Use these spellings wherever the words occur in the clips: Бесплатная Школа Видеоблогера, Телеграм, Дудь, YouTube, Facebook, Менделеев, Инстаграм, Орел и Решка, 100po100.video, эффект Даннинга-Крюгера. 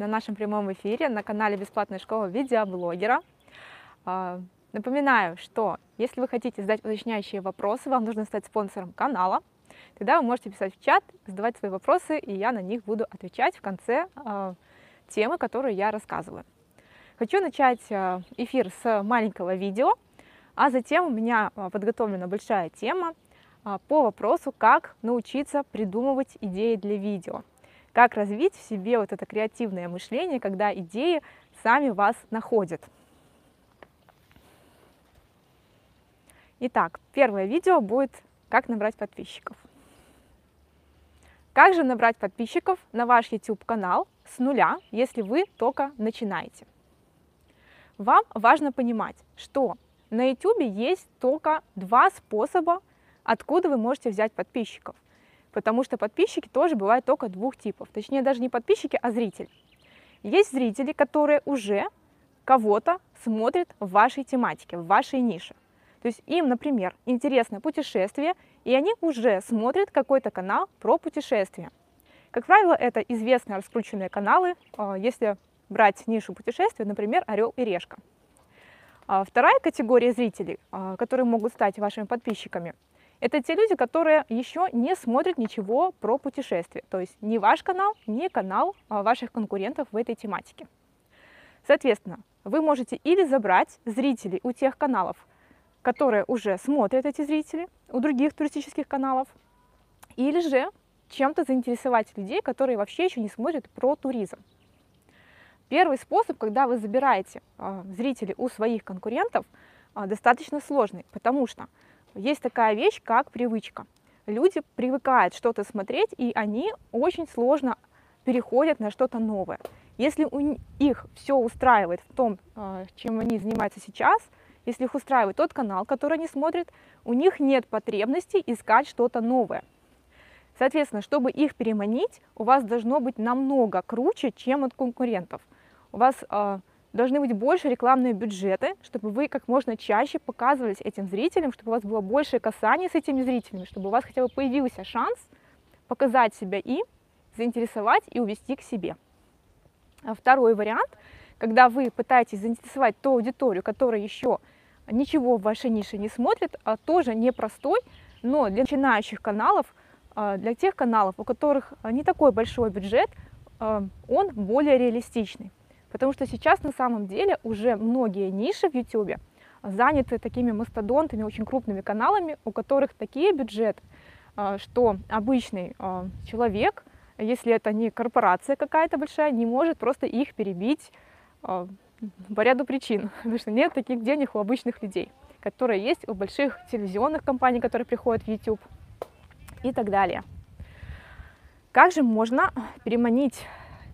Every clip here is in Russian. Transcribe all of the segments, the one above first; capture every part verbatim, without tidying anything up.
на нашем прямом эфире на канале Бесплатная Школа Видеоблогера. Напоминаю, что если вы хотите задать уточняющие вопросы, вам нужно стать спонсором канала. Тогда вы можете писать в чат, задавать свои вопросы, и я на них буду отвечать в конце э, темы, которую я рассказываю. Хочу начать эфир с маленького видео, а затем у меня подготовлена большая тема по вопросу, как научиться придумывать идеи для видео. Как развить в себе вот это креативное мышление, когда идеи сами вас находят. Итак, первое видео будет «Как набрать подписчиков». Как же набрать подписчиков на ваш YouTube-канал с нуля, если вы только начинаете? Вам важно понимать, что на YouTube есть только два способа, откуда вы можете взять подписчиков. Потому что подписчики тоже бывают только двух типов. Точнее, даже не подписчики, а зрители. Есть зрители, которые уже кого-то смотрят в вашей тематике, в вашей нише. То есть им, например, интересно путешествие, и они уже смотрят какой-то канал про путешествия. Как правило, это известные раскрученные каналы, если брать нишу путешествия, например, Орел и Решка. Вторая категория зрителей, которые могут стать вашими подписчиками, это те люди, которые еще не смотрят ничего про путешествия. То есть ни ваш канал, ни канал ваших конкурентов в этой тематике. Соответственно, вы можете или забрать зрителей у тех каналов, которые уже смотрят эти зрители, у других туристических каналов, или же чем-то заинтересовать людей, которые вообще еще не смотрят про туризм. Первый способ, когда вы забираете зрителей у своих конкурентов, достаточно сложный, потому что есть такая вещь, как привычка. Люди привыкают что-то смотреть, и они очень сложно переходят на что-то новое. Если у их все устраивает в том, чем они занимаются сейчас, если их устраивает тот канал, который они смотрят, у них нет потребности искать что-то новое. Соответственно, чтобы их переманить, у вас должно быть намного круче, чем от конкурентов. У вас должны быть больше рекламные бюджеты, чтобы вы как можно чаще показывались этим зрителям, чтобы у вас было больше касаний с этими зрителями, чтобы у вас хотя бы появился шанс показать себя им, заинтересовать и увести к себе. Второй вариант, когда вы пытаетесь заинтересовать ту аудиторию, которая еще ничего в вашей нише не смотрит, тоже непростой, но для начинающих каналов, для тех каналов, у которых не такой большой бюджет, он более реалистичный. Потому что сейчас на самом деле уже многие ниши в YouTube заняты такими мастодонтами, очень крупными каналами, у которых такие бюджеты, что обычный человек, если это не корпорация какая-то большая, не может просто их перебить по ряду причин. Потому что нет таких денег у обычных людей, которые есть у больших телевизионных компаний, которые приходят в YouTube и так далее. Как же можно переманить...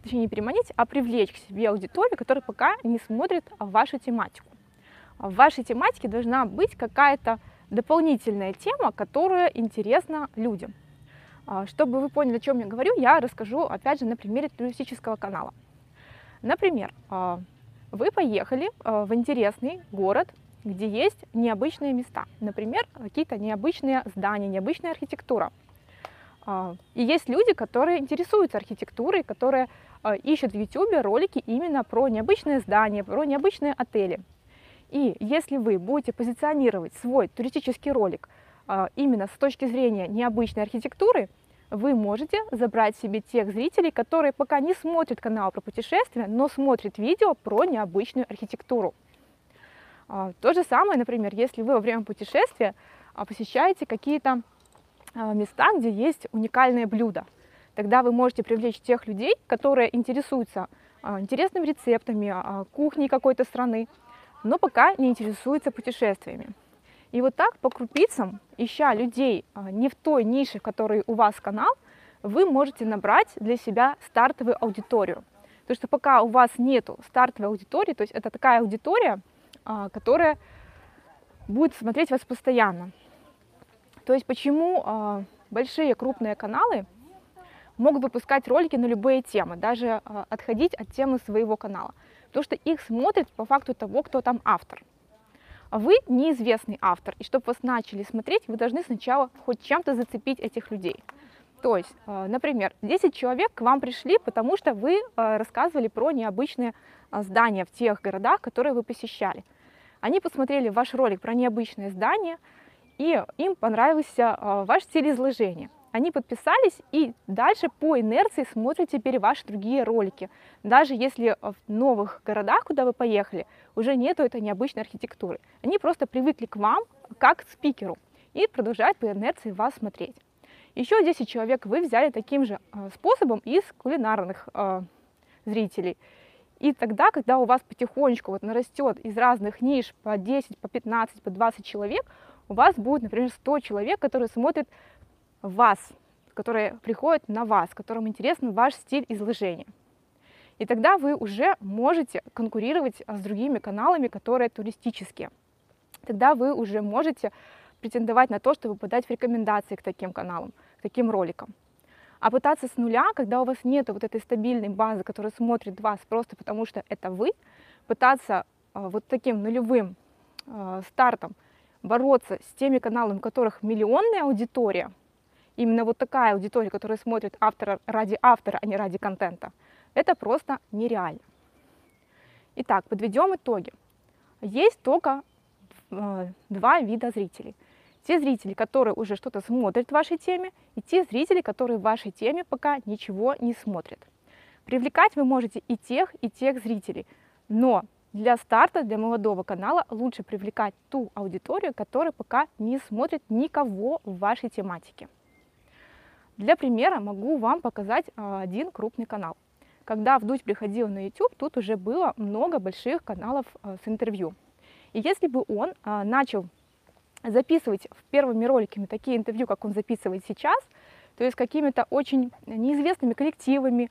Точнее, не переманить, а привлечь к себе аудиторию, которая пока не смотрит вашу тематику. В вашей тематике должна быть какая-то дополнительная тема, которая интересна людям. Чтобы вы поняли, о чем я говорю, я расскажу, опять же, на примере туристического канала. Например, вы поехали в интересный город, где есть необычные места. Например, какие-то необычные здания, необычная архитектура. И есть люди, которые интересуются архитектурой, которые ищут в YouTube ролики именно про необычные здания, про необычные отели. И если вы будете позиционировать свой туристический ролик именно с точки зрения необычной архитектуры, вы можете забрать себе тех зрителей, которые пока не смотрят канал про путешествия, но смотрят видео про необычную архитектуру. То же самое, например, если вы во время путешествия посещаете какие-то места, где есть уникальные блюда. Тогда вы можете привлечь тех людей, которые интересуются интересными рецептами, кухней какой-то страны, но пока не интересуются путешествиями. И вот так по крупицам, ища людей не в той нише, в которой у вас канал, вы можете набрать для себя стартовую аудиторию. Потому что пока у вас нету стартовой аудитории, то есть это такая аудитория, которая будет смотреть вас постоянно. То есть почему э, большие крупные каналы могут выпускать ролики на любые темы, даже э, отходить от темы своего канала? Потому что их смотрят по факту того, кто там автор. Вы неизвестный автор, и чтобы вас начали смотреть, вы должны сначала хоть чем-то зацепить этих людей. То есть, например, десять человек к вам пришли, потому что вы рассказывали про необычные здания в тех городах, которые вы посещали. Они посмотрели ваш ролик про необычные здания, и им понравился ваш стиль изложения. Они подписались и дальше по инерции смотрят теперь ваши другие ролики. Даже если в новых городах, куда вы поехали, уже нету этой необычной архитектуры. Они просто привыкли к вам как к спикеру и продолжают по инерции вас смотреть. Еще десять человек вы взяли таким же способом из кулинарных э, зрителей. И тогда, когда у вас потихонечку вот нарастет из разных ниш по десять, по пятнадцать, по двадцать человек, у вас будет, например, сто человек, которые смотрят вас, которые приходят на вас, которым интересен ваш стиль изложения. И тогда вы уже можете конкурировать с другими каналами, которые туристические. Тогда вы уже можете претендовать на то, чтобы подать в рекомендации к таким каналам, к таким роликам. А пытаться с нуля, когда у вас нет вот этой стабильной базы, которая смотрит вас просто потому, что это вы, пытаться вот таким нулевым стартом бороться с теми каналами, у которых миллионная аудитория, именно вот такая аудитория, которая смотрит автора ради автора, а не ради контента, это просто нереально. Итак, подведем итоги. Есть только два вида зрителей. Те зрители, которые уже что-то смотрят в вашей теме, и те зрители, которые в вашей теме пока ничего не смотрят. Привлекать вы можете и тех, и тех зрителей, но для старта, для молодого канала лучше привлекать ту аудиторию, которая пока не смотрит никого в вашей тематике. Для примера могу вам показать один крупный канал. Когда Дудь приходил на YouTube, тут уже было много больших каналов с интервью. И если бы он начал записывать в первыми роликами такие интервью, как он записывает сейчас, то есть с какими-то очень неизвестными коллективами,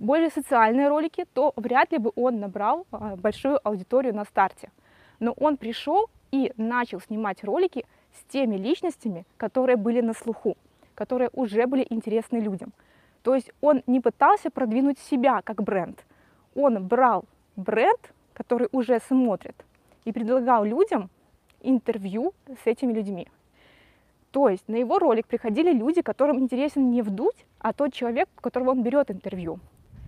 более социальные ролики, то вряд ли бы он набрал большую аудиторию на старте. Но он пришел и начал снимать ролики с теми личностями, которые были на слуху, которые уже были интересны людям. То есть он не пытался продвинуть себя как бренд, он брал бренд, который уже смотрит, и предлагал людям интервью с этими людьми. То есть на его ролик приходили люди, которым интересен не Дудь, а тот человек, у которого он берет интервью.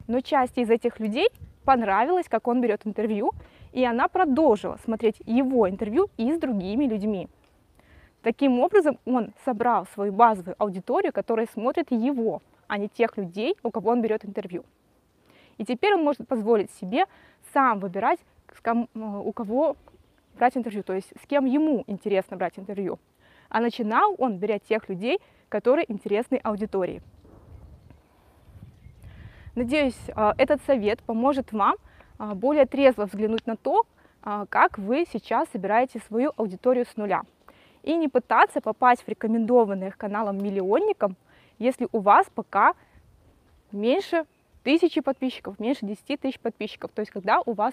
Но части из этих людей понравилось, как он берет интервью, и она продолжила смотреть его интервью и с другими людьми. Таким образом, он собрал свою базовую аудиторию, которая смотрит его, а не тех людей, у кого он берет интервью. И теперь он может позволить себе сам выбирать, у кого брать интервью, то есть с кем ему интересно брать интервью. А начинал он, беря тех людей, которые интересны аудитории. Надеюсь, этот совет поможет вам более трезво взглянуть на то, как вы сейчас собираете свою аудиторию с нуля. И не пытаться попасть в рекомендованные каналом миллионникам, если у вас пока меньше тысячи подписчиков, меньше десяти тысяч подписчиков, то есть когда у вас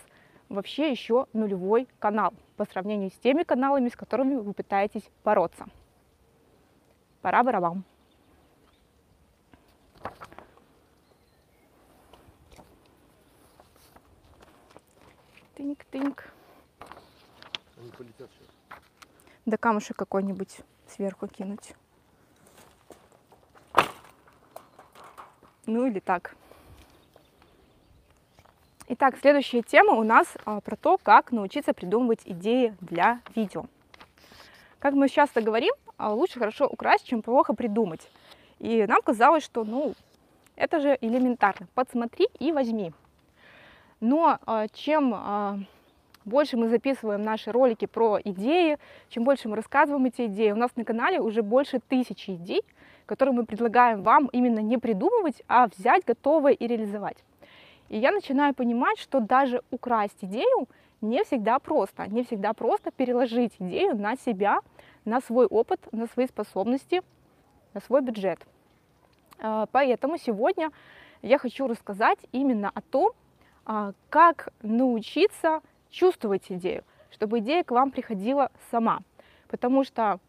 вообще еще нулевой канал по сравнению с теми каналами, с которыми вы пытаетесь бороться. Пора барабан. Тыньк-тыньк. Они полетят сейчас. Да камушек какой-нибудь сверху кинуть. Ну или так. Итак, следующая тема у нас а, про то, как научиться придумывать идеи для видео. Как мы часто говорим, а, лучше хорошо украсть, чем плохо придумать. И нам казалось, что ну, это же элементарно. Подсмотри и возьми. Но а, чем а, больше мы записываем наши ролики про идеи, чем больше мы рассказываем эти идеи, у нас на канале уже больше тысячи идей, которые мы предлагаем вам именно не придумывать, а взять готовые и реализовать. И я начинаю понимать, что даже украсть идею не всегда просто. Не всегда просто переложить идею на себя, на свой опыт, на свои способности, на свой бюджет. Поэтому сегодня я хочу рассказать именно о том, как научиться чувствовать идею, чтобы идея к вам приходила сама. Потому что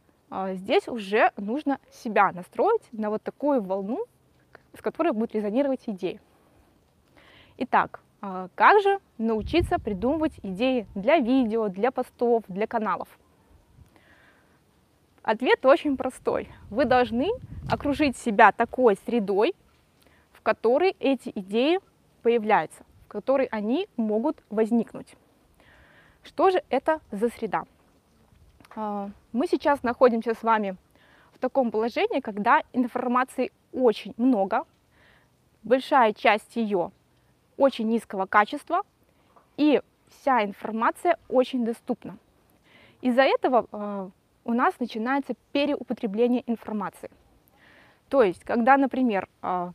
здесь уже нужно себя настроить на вот такую волну, с которой будет резонировать идея. Итак, как же научиться придумывать идеи для видео, для постов, для каналов? Ответ очень простой. Вы должны окружить себя такой средой, в которой эти идеи появляются, в которой они могут возникнуть. Что же это за среда? Мы сейчас находимся с вами в таком положении, когда информации очень много, большая часть ее очень низкого качества, и вся информация очень доступна. Из-за этого у нас начинается переупотребление информации. То есть, когда, например, в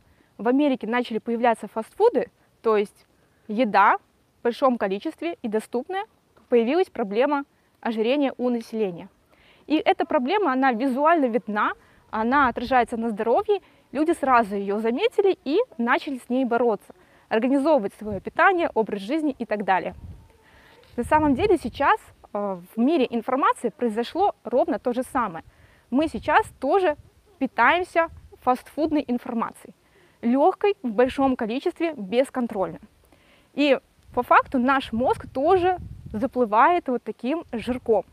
Америке начали появляться фастфуды, то есть еда в большом количестве и доступная, появилась проблема ожирения у населения. И эта проблема, она визуально видна, она отражается на здоровье, люди сразу ее заметили и начали с ней бороться, организовывать свое питание, образ жизни и так далее. На самом деле сейчас в мире информации произошло ровно то же самое. Мы сейчас тоже питаемся фастфудной информацией, легкой, в большом количестве, бесконтрольно. И по факту наш мозг тоже заплывает вот таким жирком.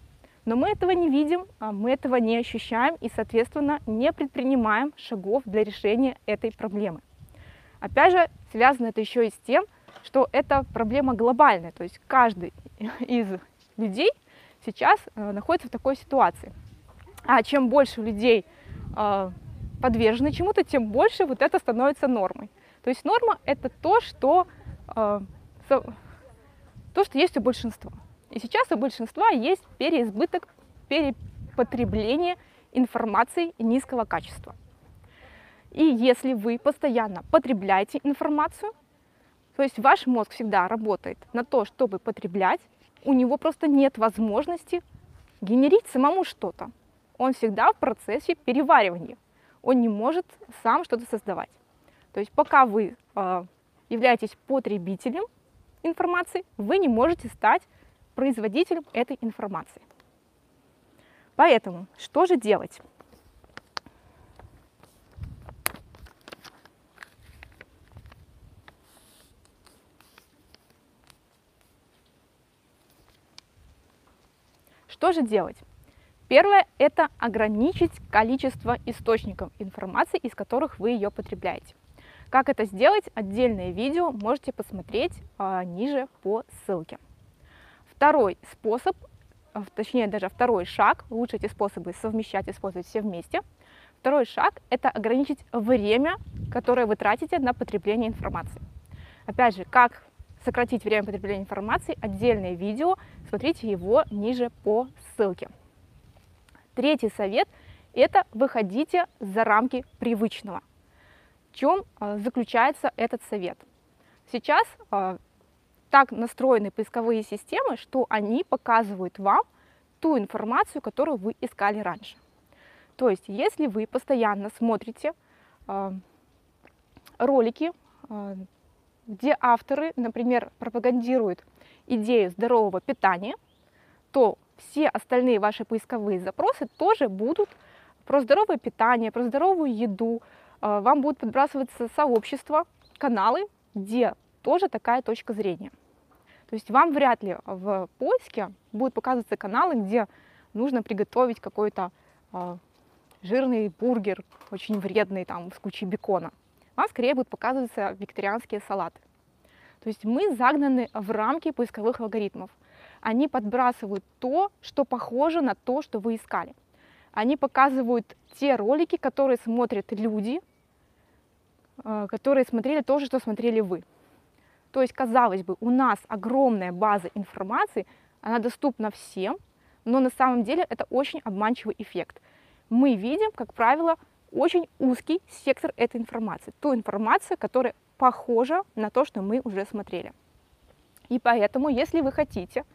Но мы этого не видим, мы этого не ощущаем и, соответственно, не предпринимаем шагов для решения этой проблемы. Опять же, связано это еще и с тем, что это проблема глобальная, то есть каждый из людей сейчас э, находится в такой ситуации. А чем больше людей э, подвержены чему-то, тем больше вот это становится нормой. То есть норма — это то, что, э, со, то, что есть у большинства. И сейчас у большинства есть переизбыток, перепотребление информации низкого качества. И если вы постоянно потребляете информацию, то есть ваш мозг всегда работает на то, чтобы потреблять, у него просто нет возможности генерить самому что-то. Он всегда в процессе переваривания. Он не может сам что-то создавать. То есть пока вы э, являетесь потребителем информации, вы не можете стать производителем этой информации. Поэтому что же делать? Что же делать? Первое – это ограничить количество источников информации, из которых вы ее потребляете. Как это сделать? Отдельное видео можете посмотреть а, ниже по ссылке. Второй способ, точнее даже второй шаг, лучше эти способы совмещать, использовать все вместе. Второй шаг – это ограничить время, которое вы тратите на потребление информации. Опять же, как сократить время потребления информации, отдельное видео, смотрите его ниже по ссылке. Третий совет – это выходите за рамки привычного. В чем заключается этот совет? Сейчас так настроены поисковые системы, что они показывают вам ту информацию, которую вы искали раньше. То есть, если вы постоянно смотрите ролики, где авторы, например, пропагандируют идею здорового питания, то все остальные ваши поисковые запросы тоже будут про здоровое питание, про здоровую еду. Вам будут подбрасываться сообщества, каналы, где тоже такая точка зрения. То есть вам вряд ли в поиске будут показываться каналы, где нужно приготовить какой-то жирный бургер, очень вредный, там, с кучей бекона. Вам скорее будут показываться вегетарианские салаты. То есть мы загнаны в рамки поисковых алгоритмов. Они подбрасывают то, что похоже на то, что вы искали. Они показывают те ролики, которые смотрят люди, которые смотрели то же, что смотрели вы. То есть, казалось бы, у нас огромная база информации, она доступна всем, но на самом деле это очень обманчивый эффект. Мы видим, как правило, очень узкий сектор этой информации, ту информацию, которая похожа на то, что мы уже смотрели. И поэтому, если вы хотите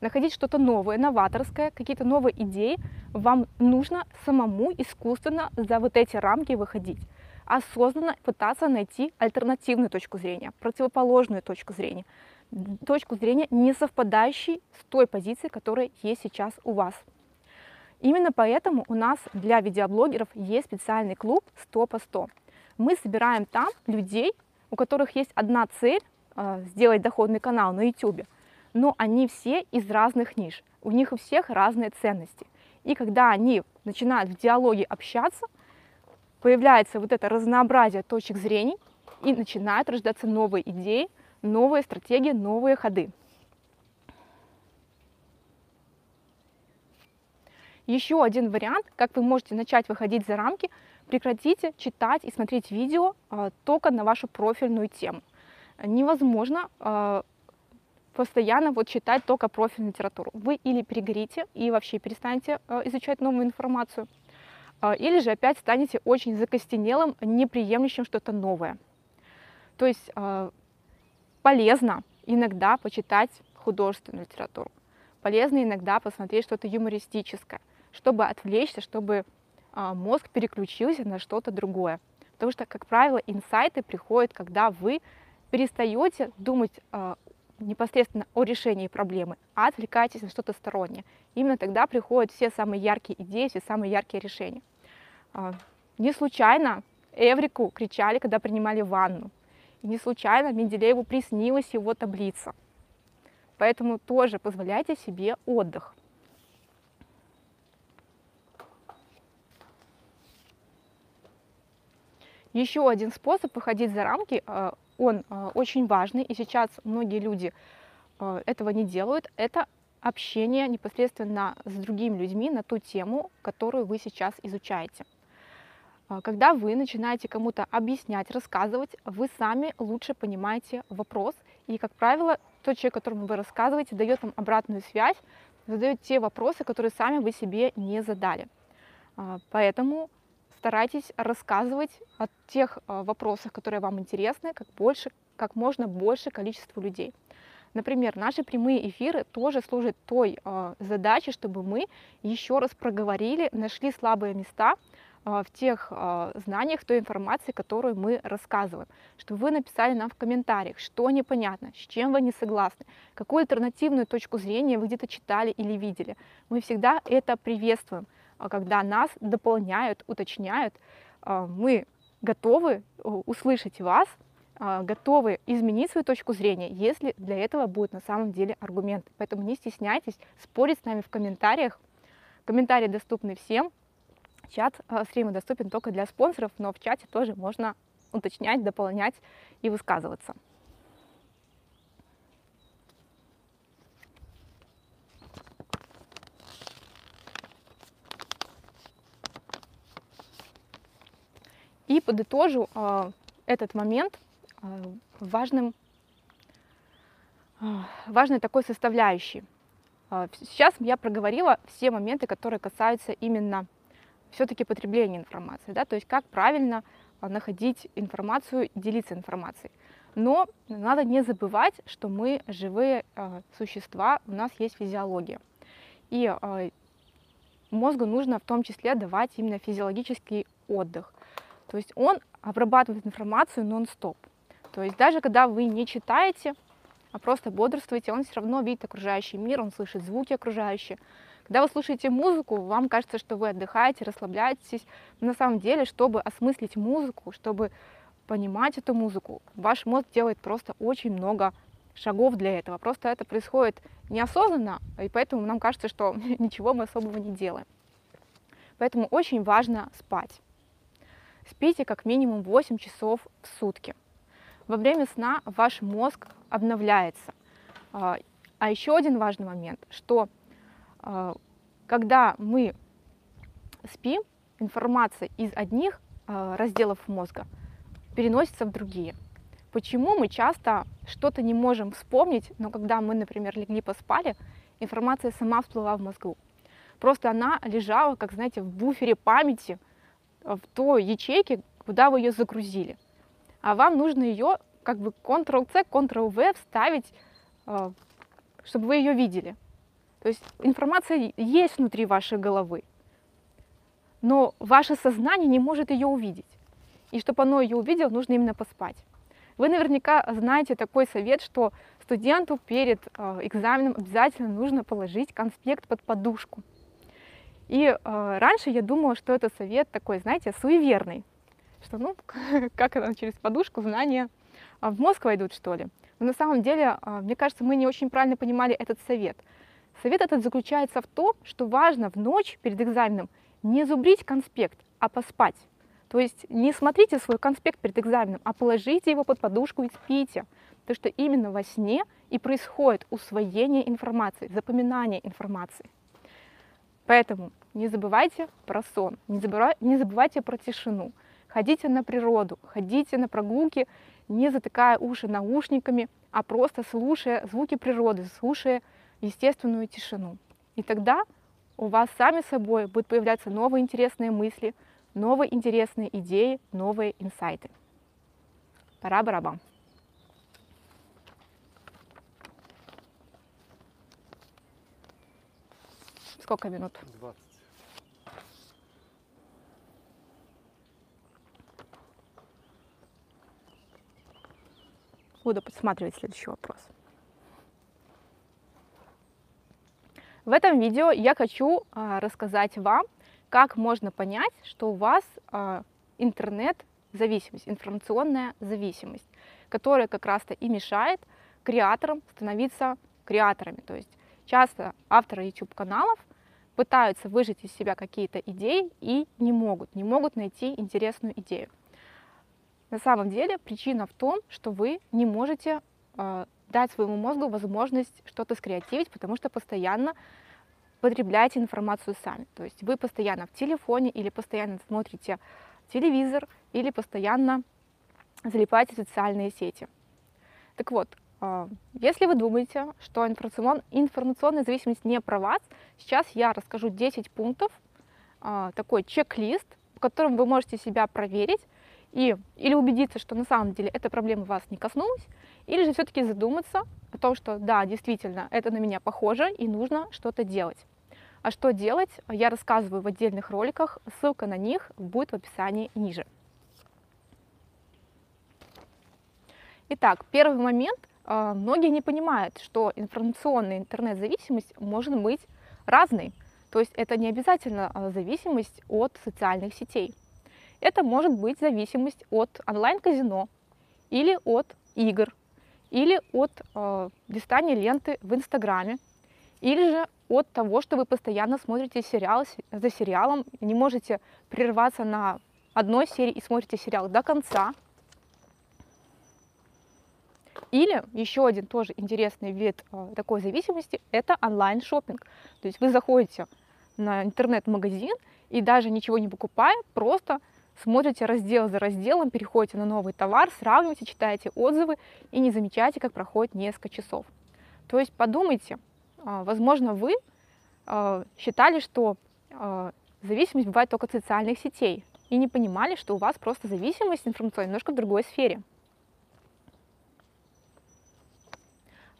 находить что-то новое, новаторское, какие-то новые идеи, вам нужно самому искусственно за вот эти рамки выходить, осознанно пытаться найти альтернативную точку зрения, противоположную точку зрения, точку зрения, не совпадающей с той позицией, которая есть сейчас у вас. Именно поэтому у нас для видеоблогеров есть специальный клуб сто по сто. Мы собираем там людей, у которых есть одна цель – сделать доходный канал на YouTube, но они все из разных ниш, у них у всех разные ценности. И когда они начинают в диалоге общаться, появляется вот это разнообразие точек зрения, и начинают рождаться новые идеи, новые стратегии, новые ходы. Еще один вариант, как вы можете начать выходить за рамки: прекратите читать и смотреть видео а, только на вашу профильную тему. Невозможно а, постоянно вот читать только профильную литературу. Вы или перегорите и вообще перестанете а, изучать новую информацию, а, или же опять станете очень закостенелым, неприемлющим что-то новое. То есть а, полезно иногда почитать художественную литературу, полезно иногда посмотреть что-то юмористическое, чтобы отвлечься, чтобы мозг переключился на что-то другое. Потому что, как правило, инсайты приходят, когда вы перестаете думать непосредственно о решении проблемы, а отвлекаетесь на что-то стороннее. Именно тогда приходят все самые яркие идеи, все самые яркие решения. Не случайно Эврику кричали, когда принимали ванну. И не случайно Менделееву приснилась его таблица. Поэтому тоже позволяйте себе отдых. Еще один способ выходить за рамки, он очень важный, и сейчас многие люди этого не делают, это общение непосредственно с другими людьми на ту тему, которую вы сейчас изучаете. Когда вы начинаете кому-то объяснять, рассказывать, вы сами лучше понимаете вопрос, и, как правило, тот человек, которому вы рассказываете, дает вам обратную связь, задает те вопросы, которые сами вы себе не задали. Поэтому старайтесь рассказывать о тех вопросах, которые вам интересны, как, больше, как можно больше количеству людей. Например, наши прямые эфиры тоже служат той задачей, чтобы мы еще раз проговорили, нашли слабые места в тех знаниях, в той информации, которую мы рассказываем. Чтобы вы написали нам в комментариях, что непонятно, с чем вы не согласны, какую альтернативную точку зрения вы где-то читали или видели. Мы всегда это приветствуем. Когда нас дополняют, уточняют, мы готовы услышать вас, готовы изменить свою точку зрения, если для этого будут на самом деле аргументы. Поэтому не стесняйтесь спорить с нами в комментариях. Комментарии доступны всем. Чат стрима доступен только для спонсоров, но в чате тоже можно уточнять, дополнять и высказываться. И подытожу э, этот момент э, важным, э, важной такой составляющей. Э, сейчас я проговорила все моменты, которые касаются именно все-таки потребления информации, да, то есть как правильно э, находить информацию, делиться информацией. Но надо не забывать, что мы живые э, существа, у нас есть физиология. И э, мозгу нужно в том числе давать именно физиологический отдых. То есть он обрабатывает информацию нон-стоп. То есть даже когда вы не читаете, а просто бодрствуете, он все равно видит окружающий мир, он слышит звуки окружающие. Когда вы слушаете музыку, вам кажется, что вы отдыхаете, расслабляетесь. Но на самом деле, чтобы осмыслить музыку, чтобы понимать эту музыку, ваш мозг делает просто очень много шагов для этого. Просто это происходит неосознанно, и поэтому нам кажется, что ничего мы особого не делаем. Поэтому очень важно спать. Спите как минимум восемь часов в сутки. Во время сна ваш мозг обновляется. А еще один важный момент, что когда мы спим, информация из одних разделов мозга переносится в другие. Почему мы часто что-то не можем вспомнить, но когда мы, например, легли поспали, информация сама всплыла в мозгу. Просто она лежала, как, знаете, в буфере памяти, в той ячейке, куда вы ее загрузили. А вам нужно ее как бы контрол-C, контрол-V вставить, чтобы вы ее видели. То есть информация есть внутри вашей головы, но ваше сознание не может ее увидеть. И чтобы оно ее увидело, нужно именно поспать. Вы наверняка знаете такой совет, что студенту перед экзаменом обязательно нужно положить конспект под подушку. И э, раньше я думала, что это совет такой, знаете, суеверный, что ну, как это, через подушку знания в мозг войдут, что ли. Но на самом деле, э, мне кажется, мы не очень правильно понимали этот совет. Совет этот заключается в том, что важно в ночь перед экзаменом не зубрить конспект, а поспать. То есть не смотрите свой конспект перед экзаменом, а положите его под подушку и спите. Потому что именно во сне и происходит усвоение информации, запоминание информации. Поэтому не забывайте про сон, не забывайте, не забывайте про тишину. Ходите на природу, ходите на прогулки, не затыкая уши наушниками, а просто слушая звуки природы, слушая естественную тишину. И тогда у вас сами собой будут появляться новые интересные мысли, новые интересные идеи, новые инсайты. Пара-барабам. Сколько минут? двадцать. Буду подсматривать следующий вопрос. В этом видео я хочу а, рассказать вам, как можно понять, что у вас а, интернет-зависимость, информационная зависимость, которая как раз-то и мешает креаторам становиться креаторами. То есть часто авторы YouTube-каналов пытаются выжать из себя какие-то идеи и не могут, не могут найти интересную идею. На самом деле причина в том, что вы не можете э, дать своему мозгу возможность что-то скреативить, потому что постоянно потребляете информацию сами. То есть вы постоянно в телефоне или постоянно смотрите телевизор, или постоянно залипаете в социальные сети. Так вот, э, если вы думаете, что информацион, информационная зависимость не про вас, сейчас я расскажу десять пунктов, э, такой чек-лист, по которому вы можете себя проверить, И, или убедиться, что на самом деле эта проблема вас не коснулась, или же все-таки задуматься о том, что да, действительно, это на меня похоже и нужно что-то делать. А что делать, я рассказываю в отдельных роликах, ссылка на них будет в описании ниже. Итак, первый момент. Многие не понимают, что информационная интернет-зависимость может быть разной. То есть это не обязательно зависимость от социальных сетей. Это может быть зависимость от онлайн-казино, или от игр, или от э, листания ленты в Инстаграме, или же от того, что вы постоянно смотрите сериал за сериалом, не можете прерваться на одной серии и смотрите сериал до конца. Или еще один тоже интересный вид э, такой зависимости – это онлайн-шоппинг. То есть вы заходите на интернет-магазин и даже ничего не покупая, просто смотрите раздел за разделом, переходите на новый товар, сравниваете, читаете отзывы и не замечаете, как проходит несколько часов. То есть подумайте, возможно, вы считали, что зависимость бывает только от социальных сетей и не понимали, что у вас просто зависимость информационная немножко в другой сфере.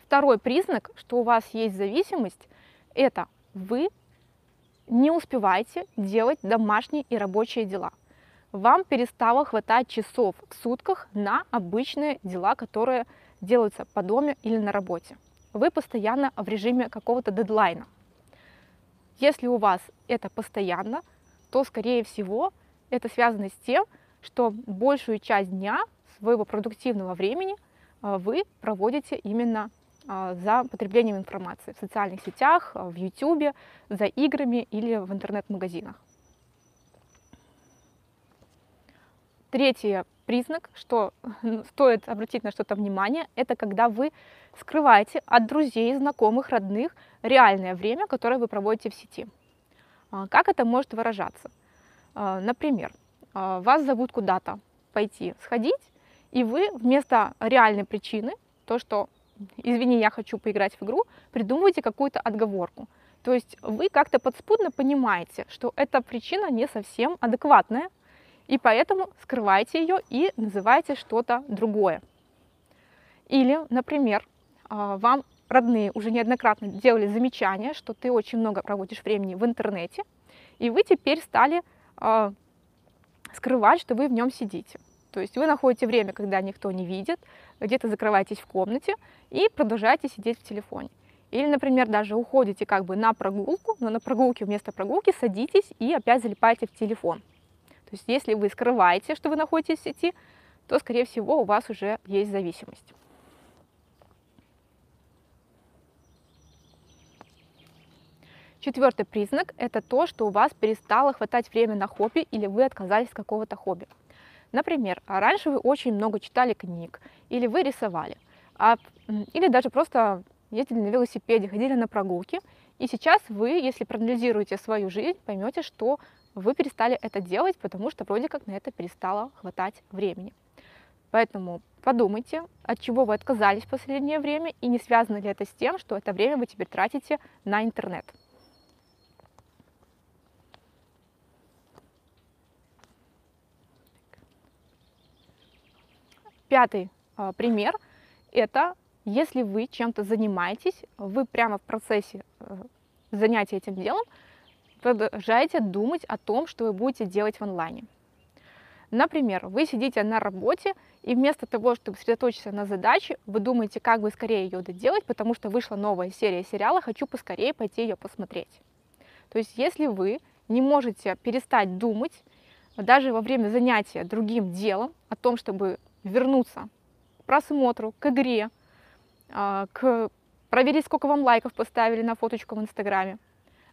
Второй признак, что у вас есть зависимость, это вы не успеваете делать домашние и рабочие дела. Вам перестало хватать часов в сутках на обычные дела, которые делаются по дому или на работе. Вы постоянно в режиме какого-то дедлайна. Если у вас это постоянно, то, скорее всего, это связано с тем, что большую часть дня своего продуктивного времени вы проводите именно за потреблением информации в социальных сетях, в YouTube, за играми или в интернет-магазинах. Третий признак, что стоит обратить на что-то внимание, это когда вы скрываете от друзей, знакомых, родных реальное время, которое вы проводите в сети. Как это может выражаться? Например, вас зовут куда-то пойти сходить, и вы вместо реальной причины, то что «извини, я хочу поиграть в игру», придумываете какую-то отговорку. То есть вы как-то подспудно понимаете, что эта причина не совсем адекватная, и поэтому скрываете ее и называете что-то другое. Или, например, вам родные уже неоднократно делали замечание, что ты очень много проводишь времени в интернете, и вы теперь стали скрывать, что вы в нем сидите. То есть вы находите время, когда никто не видит, где-то закрываетесь в комнате и продолжаете сидеть в телефоне. Или, например, даже уходите как бы на прогулку, но на прогулке вместо прогулки садитесь и опять залипаете в телефон. То есть если вы скрываете, что вы находитесь в сети, то, скорее всего, у вас уже есть зависимость. Четвертый признак – это то, что у вас перестало хватать время на хобби или вы отказались от какого-то хобби. Например, раньше вы очень много читали книг, или вы рисовали, а, или даже просто ездили на велосипеде, ходили на прогулки. И сейчас вы, если проанализируете свою жизнь, поймете, что вы перестали это делать, потому что вроде как на это перестало хватать времени. Поэтому подумайте, от чего вы отказались в последнее время, и не связано ли это с тем, что это время вы теперь тратите на интернет. Пятый э, пример – это если вы чем-то занимаетесь, вы прямо в процессе э, занятия этим делом продолжаете думать о том, что вы будете делать в онлайне. Например, вы сидите на работе, и вместо того, чтобы сосредоточиться на задаче, вы думаете, как бы скорее ее доделать, потому что вышла новая серия сериала, хочу поскорее пойти ее посмотреть. То есть если вы не можете перестать думать даже во время занятия другим делом о том, чтобы вернуться к просмотру, к игре, к проверить, сколько вам лайков поставили на фоточку в Инстаграме.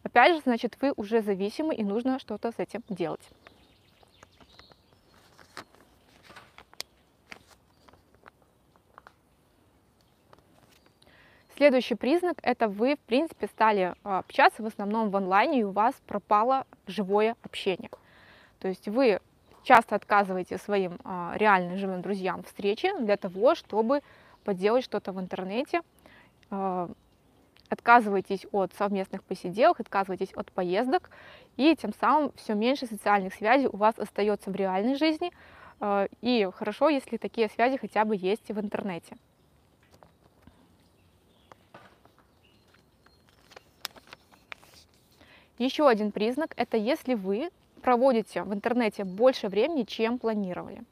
Опять же, значит, вы уже зависимы и нужно что-то с этим делать. Следующий признак – это вы, в принципе, стали общаться в основном в онлайне, и у вас пропало живое общение. То есть вы часто отказываете своим реальным живым друзьям встречи для того, чтобы поделать что-то в интернете. Отказываетесь от совместных посиделок, отказываетесь от поездок, и тем самым все меньше социальных связей у вас остается в реальной жизни. И хорошо, если такие связи хотя бы есть в интернете. Еще один признак – это если вы проводите в интернете больше времени, чем планировали.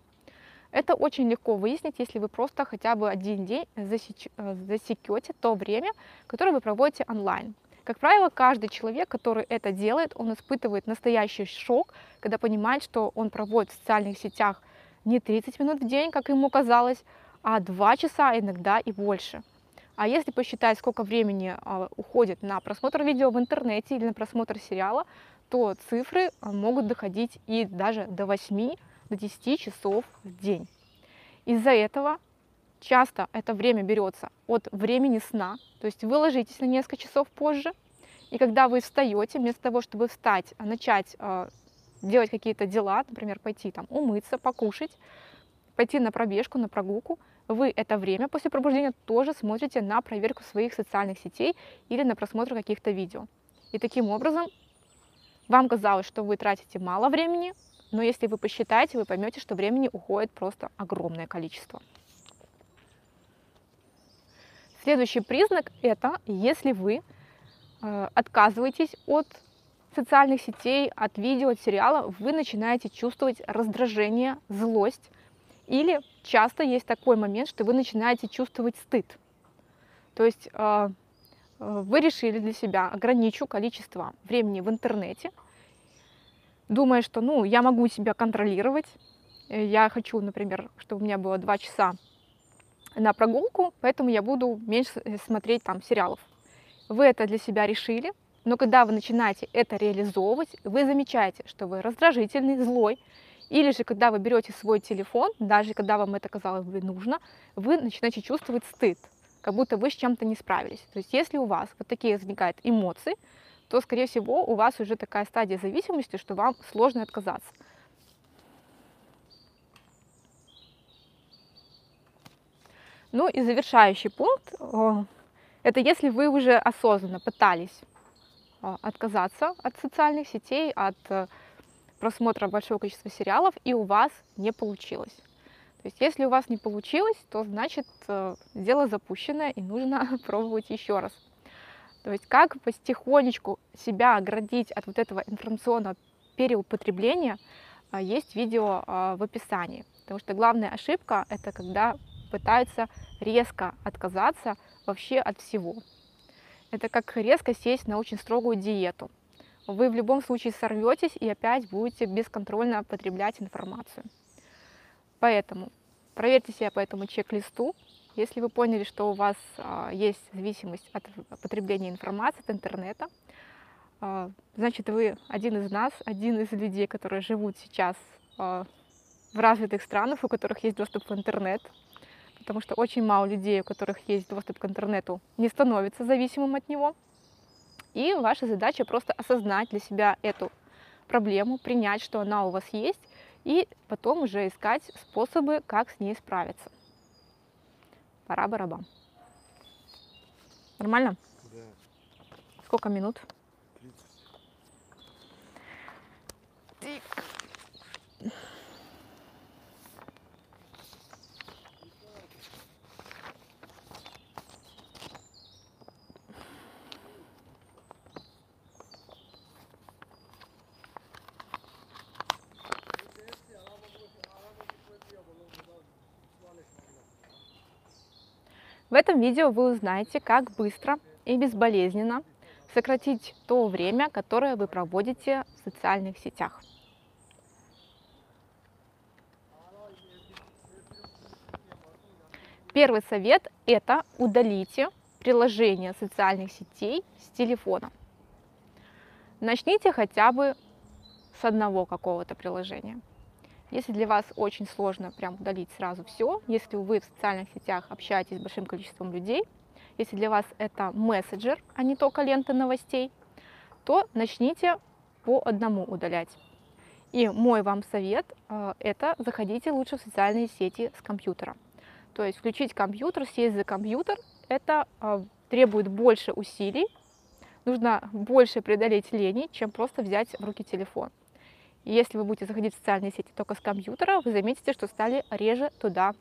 Это очень легко выяснить, если вы просто хотя бы один день засеч... засекете то время, которое вы проводите онлайн. Как правило, каждый человек, который это делает, он испытывает настоящий шок, когда понимает, что он проводит в социальных сетях не тридцать минут в день, как ему казалось, а два часа, иногда и больше. А если посчитать, сколько времени уходит на просмотр видео в интернете или на просмотр сериала, то цифры могут доходить и даже до восьми, до десяти часов в день. Из-за этого часто это время берется от времени сна, то есть вы ложитесь на несколько часов позже, и когда вы встаете, вместо того, чтобы встать, начать э, делать какие-то дела, например, пойти там умыться, покушать, пойти на пробежку, на прогулку, вы это время после пробуждения тоже смотрите на проверку своих социальных сетей или на просмотр каких-то видео. И таким образом вам казалось, что вы тратите мало времени, но если вы посчитаете, вы поймете, что времени уходит просто огромное количество. Следующий признак – это если вы э, отказываетесь от социальных сетей, от видео, от сериала, вы начинаете чувствовать раздражение, злость. Или часто есть такой момент, что вы начинаете чувствовать стыд. То есть э, вы решили для себя, ограничу количество времени в интернете, думая, что ну, я могу себя контролировать, я хочу, например, чтобы у меня было два часа на прогулку, поэтому я буду меньше смотреть там сериалов. Вы это для себя решили, но когда вы начинаете это реализовывать, вы замечаете, что вы раздражительный, злой, или же когда вы берете свой телефон, даже когда вам это казалось бы нужно, вы начинаете чувствовать стыд, как будто вы с чем-то не справились. То есть если у вас вот такие возникают эмоции, то, скорее всего, у вас уже такая стадия зависимости, что вам сложно отказаться. Ну и завершающий пункт – это если вы уже осознанно пытались отказаться от социальных сетей, от просмотра большого количества сериалов, и у вас не получилось. То есть если у вас не получилось, то значит дело запущено и нужно пробовать еще раз. То есть как потихонечку себя оградить от вот этого информационного переупотребления, есть видео в описании. Потому что главная ошибка – это когда пытаются резко отказаться вообще от всего. Это как резко сесть на очень строгую диету. Вы в любом случае сорветесь и опять будете бесконтрольно потреблять информацию. Поэтому проверьте себя по этому чек-листу. Если вы поняли, что у вас есть зависимость от потребления информации, от интернета, значит, вы один из нас, один из людей, которые живут сейчас в развитых странах, у которых есть доступ в интернет, потому что очень мало людей, у которых есть доступ к интернету, не становится зависимым от него. И ваша задача просто осознать для себя эту проблему, принять, что она у вас есть, и потом уже искать способы, как с ней справиться. Пора-барабам. Нормально? Да. Сколько минут? тридцать. В этом видео вы узнаете, как быстро и безболезненно сократить то время, которое вы проводите в социальных сетях. Первый совет – это удалите приложение социальных сетей с телефона. Начните хотя бы с одного какого-то приложения. Если для вас очень сложно прям удалить сразу все, если вы в социальных сетях общаетесь с большим количеством людей, если для вас это мессенджер, а не только лента новостей, то начните по одному удалять. И мой вам совет – это заходите лучше в социальные сети с компьютера. То есть включить компьютер, сесть за компьютер – это требует больше усилий, нужно больше преодолеть лени, чем просто взять в руки телефон. Если вы будете заходить в социальные сети только с компьютера, вы заметите, что стали реже туда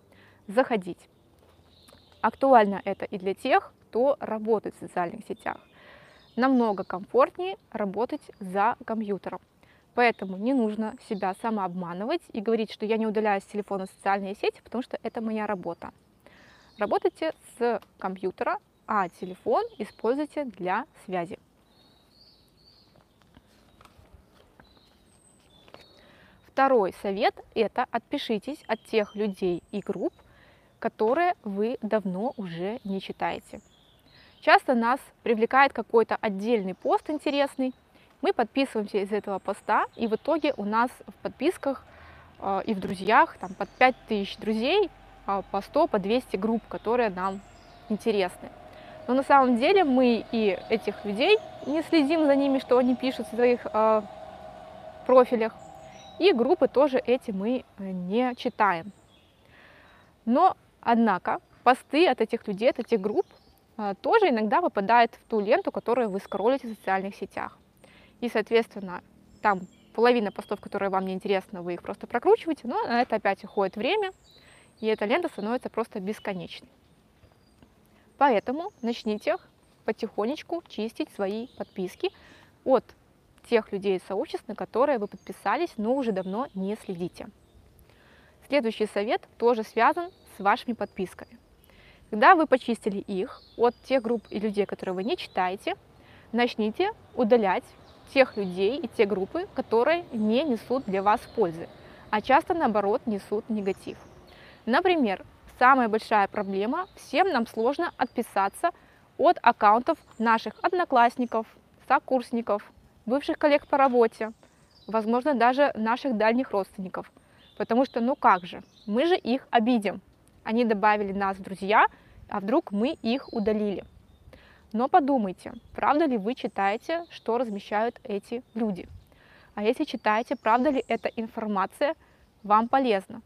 заходить. Актуально это и для тех, кто работает в социальных сетях. Намного комфортнее работать за компьютером. Поэтому не нужно себя самообманывать и говорить, что я не удаляю с телефона социальные сети, потому что это моя работа. Работайте с компьютера, а телефон используйте для связи. Второй совет – это отпишитесь от тех людей и групп, которые вы давно уже не читаете. Часто нас привлекает какой-то отдельный пост интересный, мы подписываемся из этого поста, и в итоге у нас в подписках э, и в друзьях там, под пять тысяч друзей, э, по сто, по двести групп, которые нам интересны. Но на самом деле мы и этих людей не следим за ними, что они пишут в своих э, профилях. И группы тоже эти мы не читаем. Но, однако, посты от этих людей, от этих групп тоже иногда попадают в ту ленту, которую вы скроллите в социальных сетях. И, соответственно, там половина постов, которые вам не интересны, вы их просто прокручиваете, но на это опять уходит время, и эта лента становится просто бесконечной. Поэтому начните потихонечку чистить свои подписки от тех людей и сообществ, на которые вы подписались, но уже давно не следите. Следующий совет тоже связан с вашими подписками. Когда вы почистили их от тех групп и людей, которые вы не читаете, начните удалять тех людей и те группы, которые не несут для вас пользы, а часто, наоборот, несут негатив. Например, самая большая проблема – всем нам сложно отписаться от аккаунтов наших одноклассников, сокурсников, бывших коллег по работе, возможно, даже наших дальних родственников. Потому что, ну как же, мы же их обидим. Они добавили нас в друзья, а вдруг мы их удалили. Но подумайте, правда ли вы читаете, что размещают эти люди? А если читаете, правда ли эта информация вам полезна?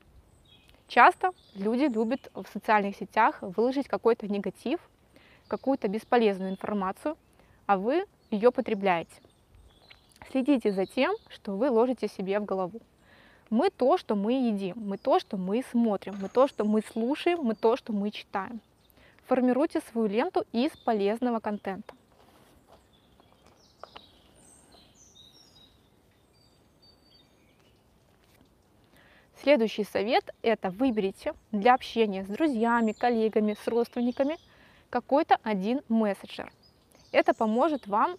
Часто люди любят в социальных сетях выложить какой-то негатив, какую-то бесполезную информацию, а вы ее потребляете. Следите за тем, что вы ложите себе в голову. Мы то, что мы едим, мы то, что мы смотрим, мы то, что мы слушаем, мы то, что мы читаем. Формируйте свою ленту из полезного контента. Следующий совет – это выберите для общения с друзьями, коллегами, с родственниками какой-то один мессенджер. Это поможет вам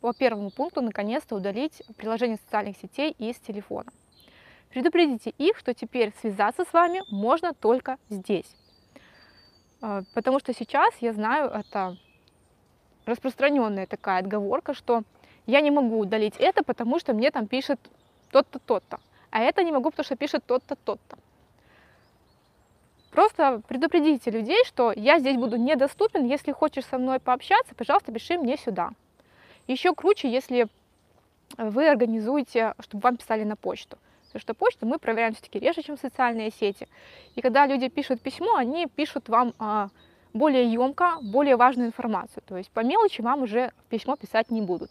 по первому пункту наконец-то удалить приложение социальных сетей из телефона. Предупредите их, что теперь связаться с вами можно только здесь. Потому что сейчас, я знаю, это распространенная такая отговорка, что я не могу удалить это, потому что мне там пишет тот-то, тот-то, а это не могу, потому что пишет тот-то, тот-то. Просто предупредите людей, что я здесь буду недоступен, если хочешь со мной пообщаться, пожалуйста, пиши мне сюда. Еще круче, если вы организуете, чтобы вам писали на почту. Потому что почту мы проверяем все-таки реже, чем социальные сети. И когда люди пишут письмо, они пишут вам а, более емко, более важную информацию. То есть по мелочи вам уже письмо писать не будут.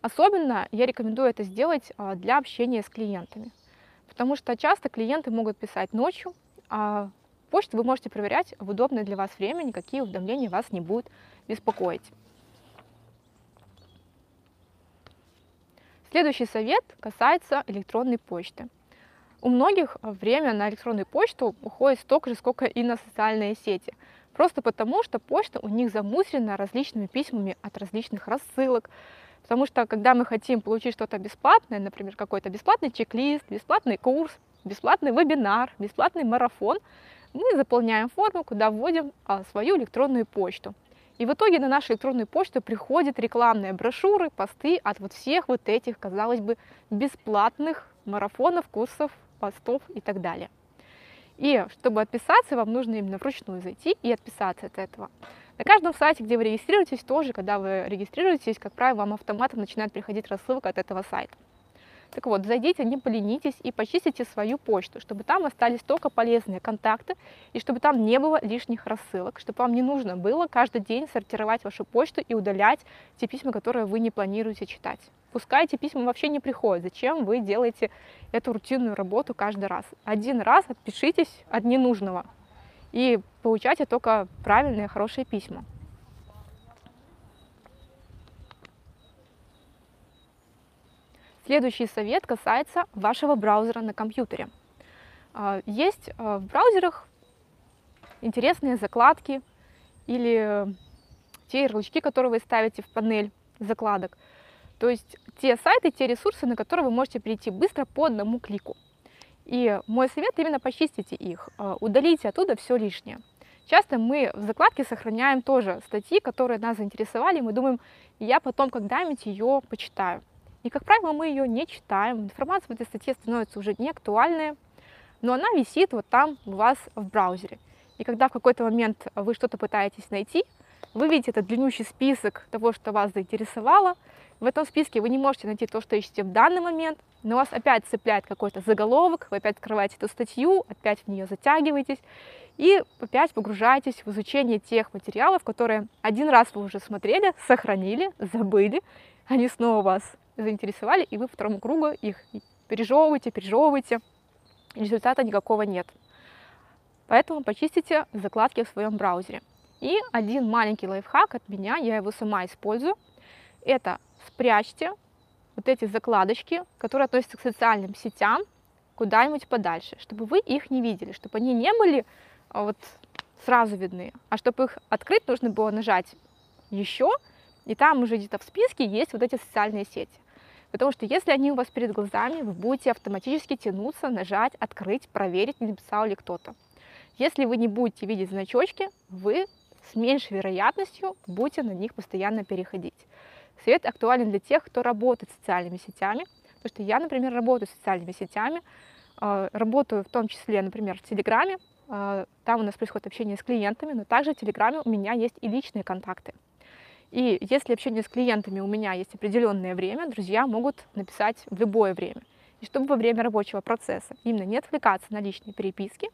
Особенно я рекомендую это сделать а, для общения с клиентами. Потому что часто клиенты могут писать ночью, а почту вы можете проверять в удобное для вас время, никакие уведомления вас не будут беспокоить. Следующий совет касается электронной почты. У многих время на электронную почту уходит столько же, сколько и на социальные сети. Просто потому, что почта у них замусорена различными письмами от различных рассылок. Потому что, когда мы хотим получить что-то бесплатное, например, какой-то бесплатный чек-лист, бесплатный курс, бесплатный вебинар, бесплатный марафон, мы заполняем форму, куда вводим свою электронную почту. И в итоге на нашу электронную почту приходят рекламные брошюры, посты от вот всех вот этих, казалось бы, бесплатных марафонов, курсов, постов и так далее. И чтобы отписаться, вам нужно именно вручную зайти и отписаться от этого. На каждом сайте, где вы регистрируетесь, тоже, когда вы регистрируетесь, как правило, вам автоматом начинает приходить рассылка от этого сайта. Так вот, зайдите, не поленитесь и почистите свою почту, чтобы там остались только полезные контакты и чтобы там не было лишних рассылок, чтобы вам не нужно было каждый день сортировать вашу почту и удалять те письма, которые вы не планируете читать. Пускай эти письма вообще не приходят, зачем вы делаете эту рутинную работу каждый раз. Один раз отпишитесь от ненужного и получайте только правильные, хорошие письма. Следующий совет касается вашего браузера на компьютере. Есть в браузерах интересные закладки или те ярлычки, которые вы ставите в панель закладок. То есть те сайты, те ресурсы, на которые вы можете перейти быстро по одному клику. И мой совет именно почистите их, удалите оттуда все лишнее. Часто мы в закладке сохраняем тоже статьи, которые нас заинтересовали, и мы думаем, я потом когда-нибудь ее почитаю. И, как правило, мы ее не читаем, информация в этой статье становится уже не актуальной, но она висит вот там у вас в браузере. И когда в какой-то момент вы что-то пытаетесь найти, вы видите этот длиннющий список того, что вас заинтересовало, в этом списке вы не можете найти то, что ищете в данный момент, но вас опять цепляет какой-то заголовок, вы опять открываете эту статью, опять в нее затягиваетесь и опять погружаетесь в изучение тех материалов, которые один раз вы уже смотрели, сохранили, забыли, они снова вас заинтересовали, и вы по второму кругу их пережевываете, пережевываете, и результата никакого нет. Поэтому почистите закладки в своем браузере. И один маленький лайфхак от меня, я его сама использую, это спрячьте вот эти закладочки, которые относятся к социальным сетям, куда-нибудь подальше, чтобы вы их не видели, чтобы они не были вот сразу видны, а чтобы их открыть, нужно было нажать «Еще», и там уже где-то в списке есть вот эти социальные сети. Потому что если они у вас перед глазами, вы будете автоматически тянуться, нажать, открыть, проверить, не написал ли кто-то. Если вы не будете видеть значочки, вы с меньшей вероятностью будете на них постоянно переходить. Совет актуален для тех, кто работает с социальными сетями. Потому что я, например, работаю с социальными сетями, работаю в том числе, например, в Телеграме. Там у нас происходит общение с клиентами, но также в Телеграме у меня есть и личные контакты. И если общение с клиентами у меня есть определенное время, друзья могут написать в любое время. И чтобы во время рабочего процесса именно не отвлекаться на личные переписки,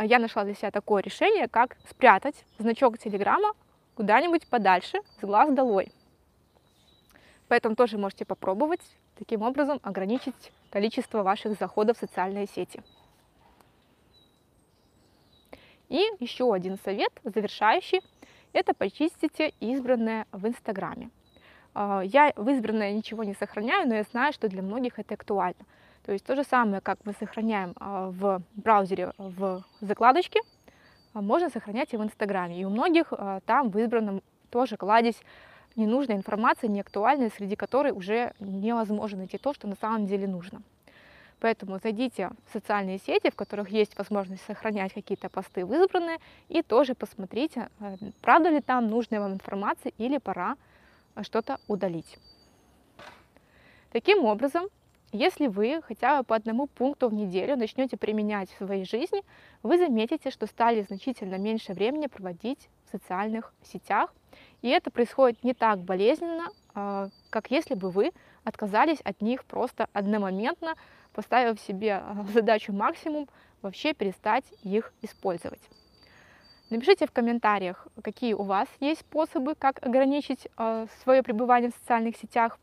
я нашла для себя такое решение, как спрятать значок Телеграма куда-нибудь подальше, с глаз долой. Поэтому тоже можете попробовать таким образом ограничить количество ваших заходов в социальные сети. И еще один совет, завершающий. Это почистите избранное в Инстаграме. Я в избранное ничего не сохраняю, но я знаю, что для многих это актуально. То есть то же самое, как мы сохраняем в браузере в закладочке, можно сохранять и в Инстаграме. И у многих там в избранном тоже кладезь ненужная информация, неактуальная, среди которой уже невозможно найти то, что на самом деле нужно. Поэтому зайдите в социальные сети, в которых есть возможность сохранять какие-то посты в избранные, и тоже посмотрите, правда ли там нужная вам информация или пора что-то удалить. Таким образом, если вы хотя бы по одному пункту в неделю начнете применять в своей жизни, вы заметите, что стали значительно меньше времени проводить в социальных сетях. И это происходит не так болезненно, как если бы вы отказались от них просто одномоментно, поставив себе задачу максимум вообще перестать их использовать. Напишите в комментариях, какие у вас есть способы, как ограничить свое пребывание в социальных сетях.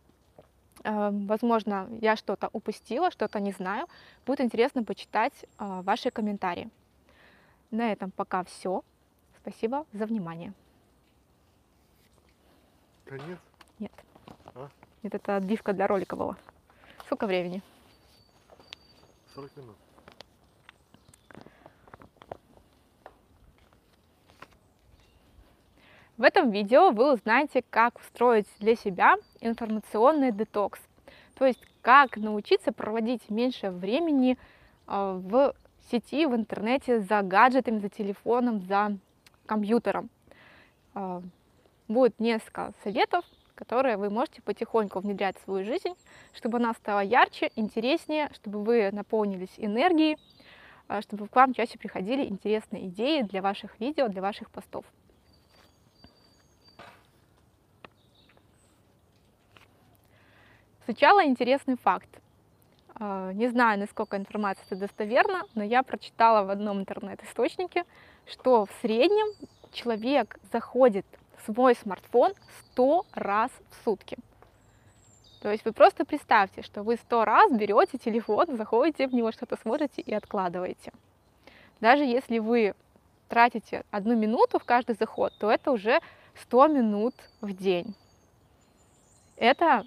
Возможно, я что-то упустила, что-то не знаю. Будет интересно почитать ваши комментарии. На этом пока все. Спасибо за внимание. Конец? Нет. А? Нет, это отбивка для ролика была. Сколько времени? сорок минут. В этом видео вы узнаете, как устроить для себя информационный детокс, то есть как научиться проводить меньше времени в сети, в интернете, за гаджетами, за телефоном, за компьютером. Будет несколько советов, которые вы можете потихоньку внедрять в свою жизнь, чтобы она стала ярче, интереснее, чтобы вы наполнились энергией, чтобы к вам чаще приходили интересные идеи для ваших видео, для ваших постов. Сначала интересный факт. Не знаю, насколько информация это достоверна, но я прочитала в одном интернет-источнике, что в среднем человек заходит в свой смартфон сто раз в сутки. То есть вы просто представьте, что вы сто раз берете телефон, заходите в него, что-то смотрите и откладываете. Даже если вы тратите одну минуту в каждый заход, то это уже сто минут в день. Это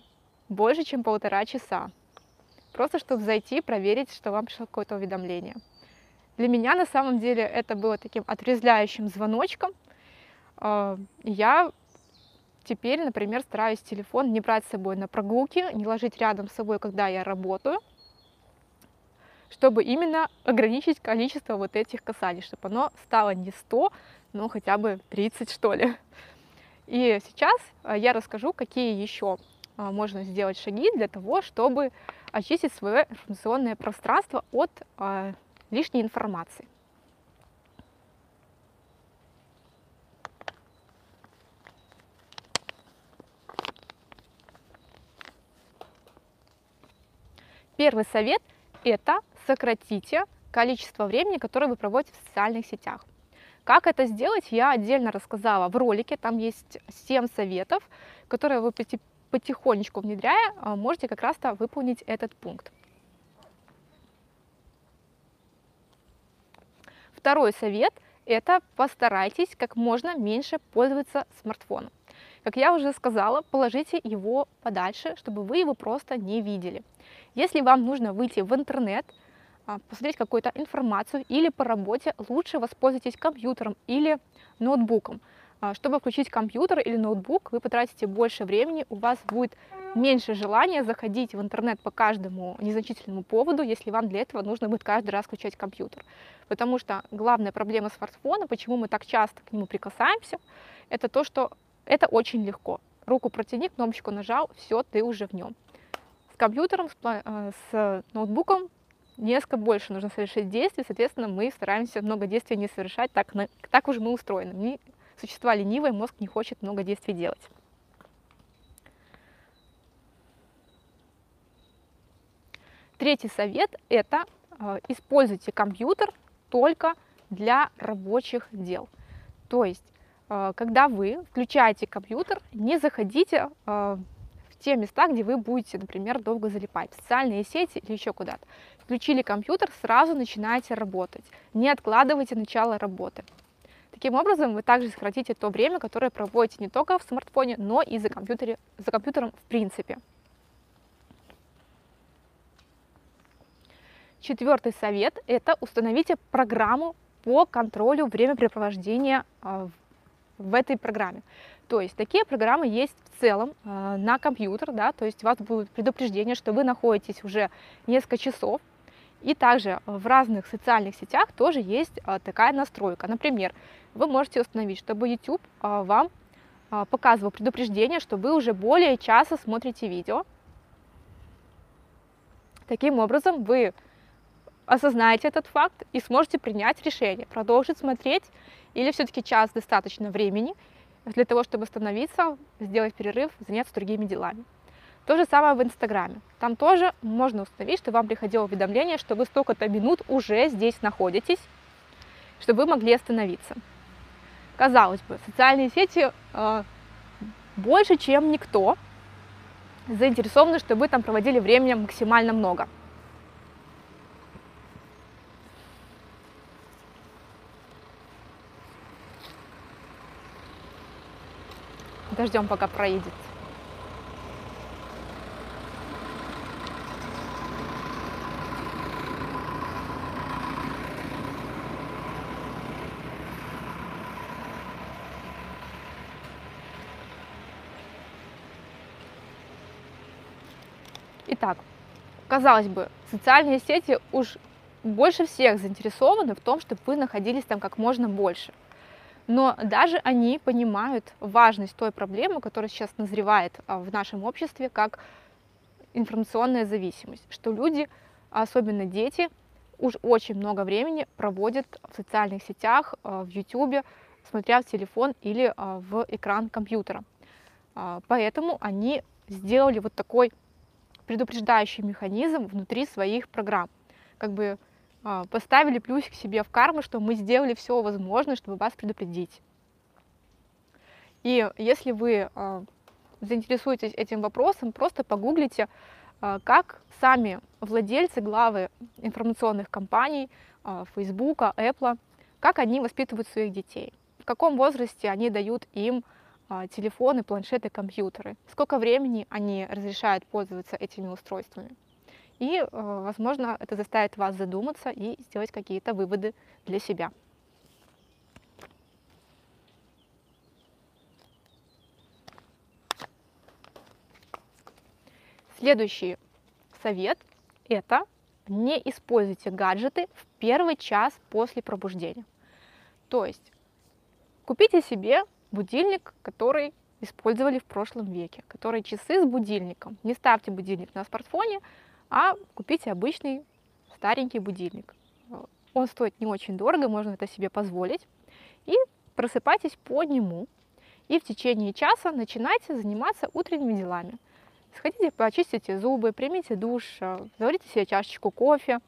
больше, чем полтора часа. Просто, чтобы зайти, проверить, что вам пришло какое-то уведомление. Для меня, на самом деле, это было таким отрезвляющим звоночком. Я теперь, например, стараюсь телефон не брать с собой на прогулки, не ложить рядом с собой, когда я работаю, чтобы именно ограничить количество вот этих касаний, чтобы оно стало не сто, но хотя бы тридцать, что ли. И сейчас я расскажу, какие еще можно сделать шаги для того, чтобы очистить свое информационное пространство от э, лишней информации. Первый совет – это сократите количество времени, которое вы проводите в социальных сетях. Как это сделать, я отдельно рассказала в ролике, там есть семь советов, которые вы потихонечку внедряя, можете как раз-то выполнить этот пункт. Второй совет – это постарайтесь как можно меньше пользоваться смартфоном. Как я уже сказала, положите его подальше, чтобы вы его просто не видели. Если вам нужно выйти в интернет, посмотреть какую-то информацию или по работе, лучше воспользуйтесь компьютером или ноутбуком. Чтобы включить компьютер или ноутбук, вы потратите больше времени, у вас будет меньше желания заходить в интернет по каждому незначительному поводу, если вам для этого нужно будет каждый раз включать компьютер. Потому что главная проблема смартфона, почему мы так часто к нему прикасаемся, это то, что это очень легко. Руку протяни, кнопочку нажал, все, ты уже в нем. С компьютером, с ноутбуком несколько больше нужно совершить действий, соответственно, мы стараемся много действий не совершать, так, так уж мы устроены. Существа ленивые, мозг не хочет много действий делать. Третий совет – это э, используйте компьютер только для рабочих дел. То есть, э, когда вы включаете компьютер, не заходите э, в те места, где вы будете, например, долго залипать, в социальные сети или еще куда-то. Включили компьютер, сразу начинаете работать, не откладывайте начало работы. Таким образом, вы также сократите то время, которое проводите не только в смартфоне, но и за, компьютере, за компьютером в принципе. Четвертый совет – это установите программу по контролю времяпрепровождения в этой программе. То есть такие программы есть в целом на компьютер, да, то есть у вас будет предупреждение, что вы находитесь уже несколько часов. И также в разных социальных сетях тоже есть такая настройка. Например, вы можете установить, чтобы YouTube вам показывал предупреждение, что вы уже более часа смотрите видео. Таким образом, вы осознаете этот факт и сможете принять решение, продолжить смотреть или все-таки час достаточно времени для того, чтобы остановиться, сделать перерыв, заняться другими делами. То же самое в Инстаграме. Там тоже можно установить, что вам приходило уведомление, что вы столько-то минут уже здесь находитесь, чтобы вы могли остановиться. Казалось бы, социальные сети э, больше, чем никто, заинтересованы, чтобы вы там проводили времени максимально много. Подождем, пока проедет. Итак, казалось бы, социальные сети уж больше всех заинтересованы в том, чтобы вы находились там как можно больше. Но даже они понимают важность той проблемы, которая сейчас назревает в нашем обществе, как информационная зависимость, что люди, особенно дети, уж очень много времени проводят в социальных сетях, в YouTube, смотря в телефон или в экран компьютера. Поэтому они сделали вот такой предупреждающий механизм внутри своих программ, как бы поставили плюсик себе в карму, что мы сделали все возможное, чтобы вас предупредить. И если вы заинтересуетесь этим вопросом, просто погуглите, как сами владельцы, главы информационных компаний, Facebook, Apple, как они воспитывают своих детей, в каком возрасте они дают им телефоны, планшеты, компьютеры, сколько времени они разрешают пользоваться этими устройствами. И, возможно, это заставит вас задуматься и сделать какие-то выводы для себя. Следующий совет – это не используйте гаджеты в первый час после пробуждения. То есть купите себе будильник, который использовали в прошлом веке, который часы с будильником. Не ставьте будильник на смартфоне, а купите обычный старенький будильник. Он стоит не очень дорого, можно это себе позволить. И просыпайтесь по нему. И в течение часа начинайте заниматься утренними делами. Сходите, почистите зубы, примите душ, заварите себе чашечку кофе,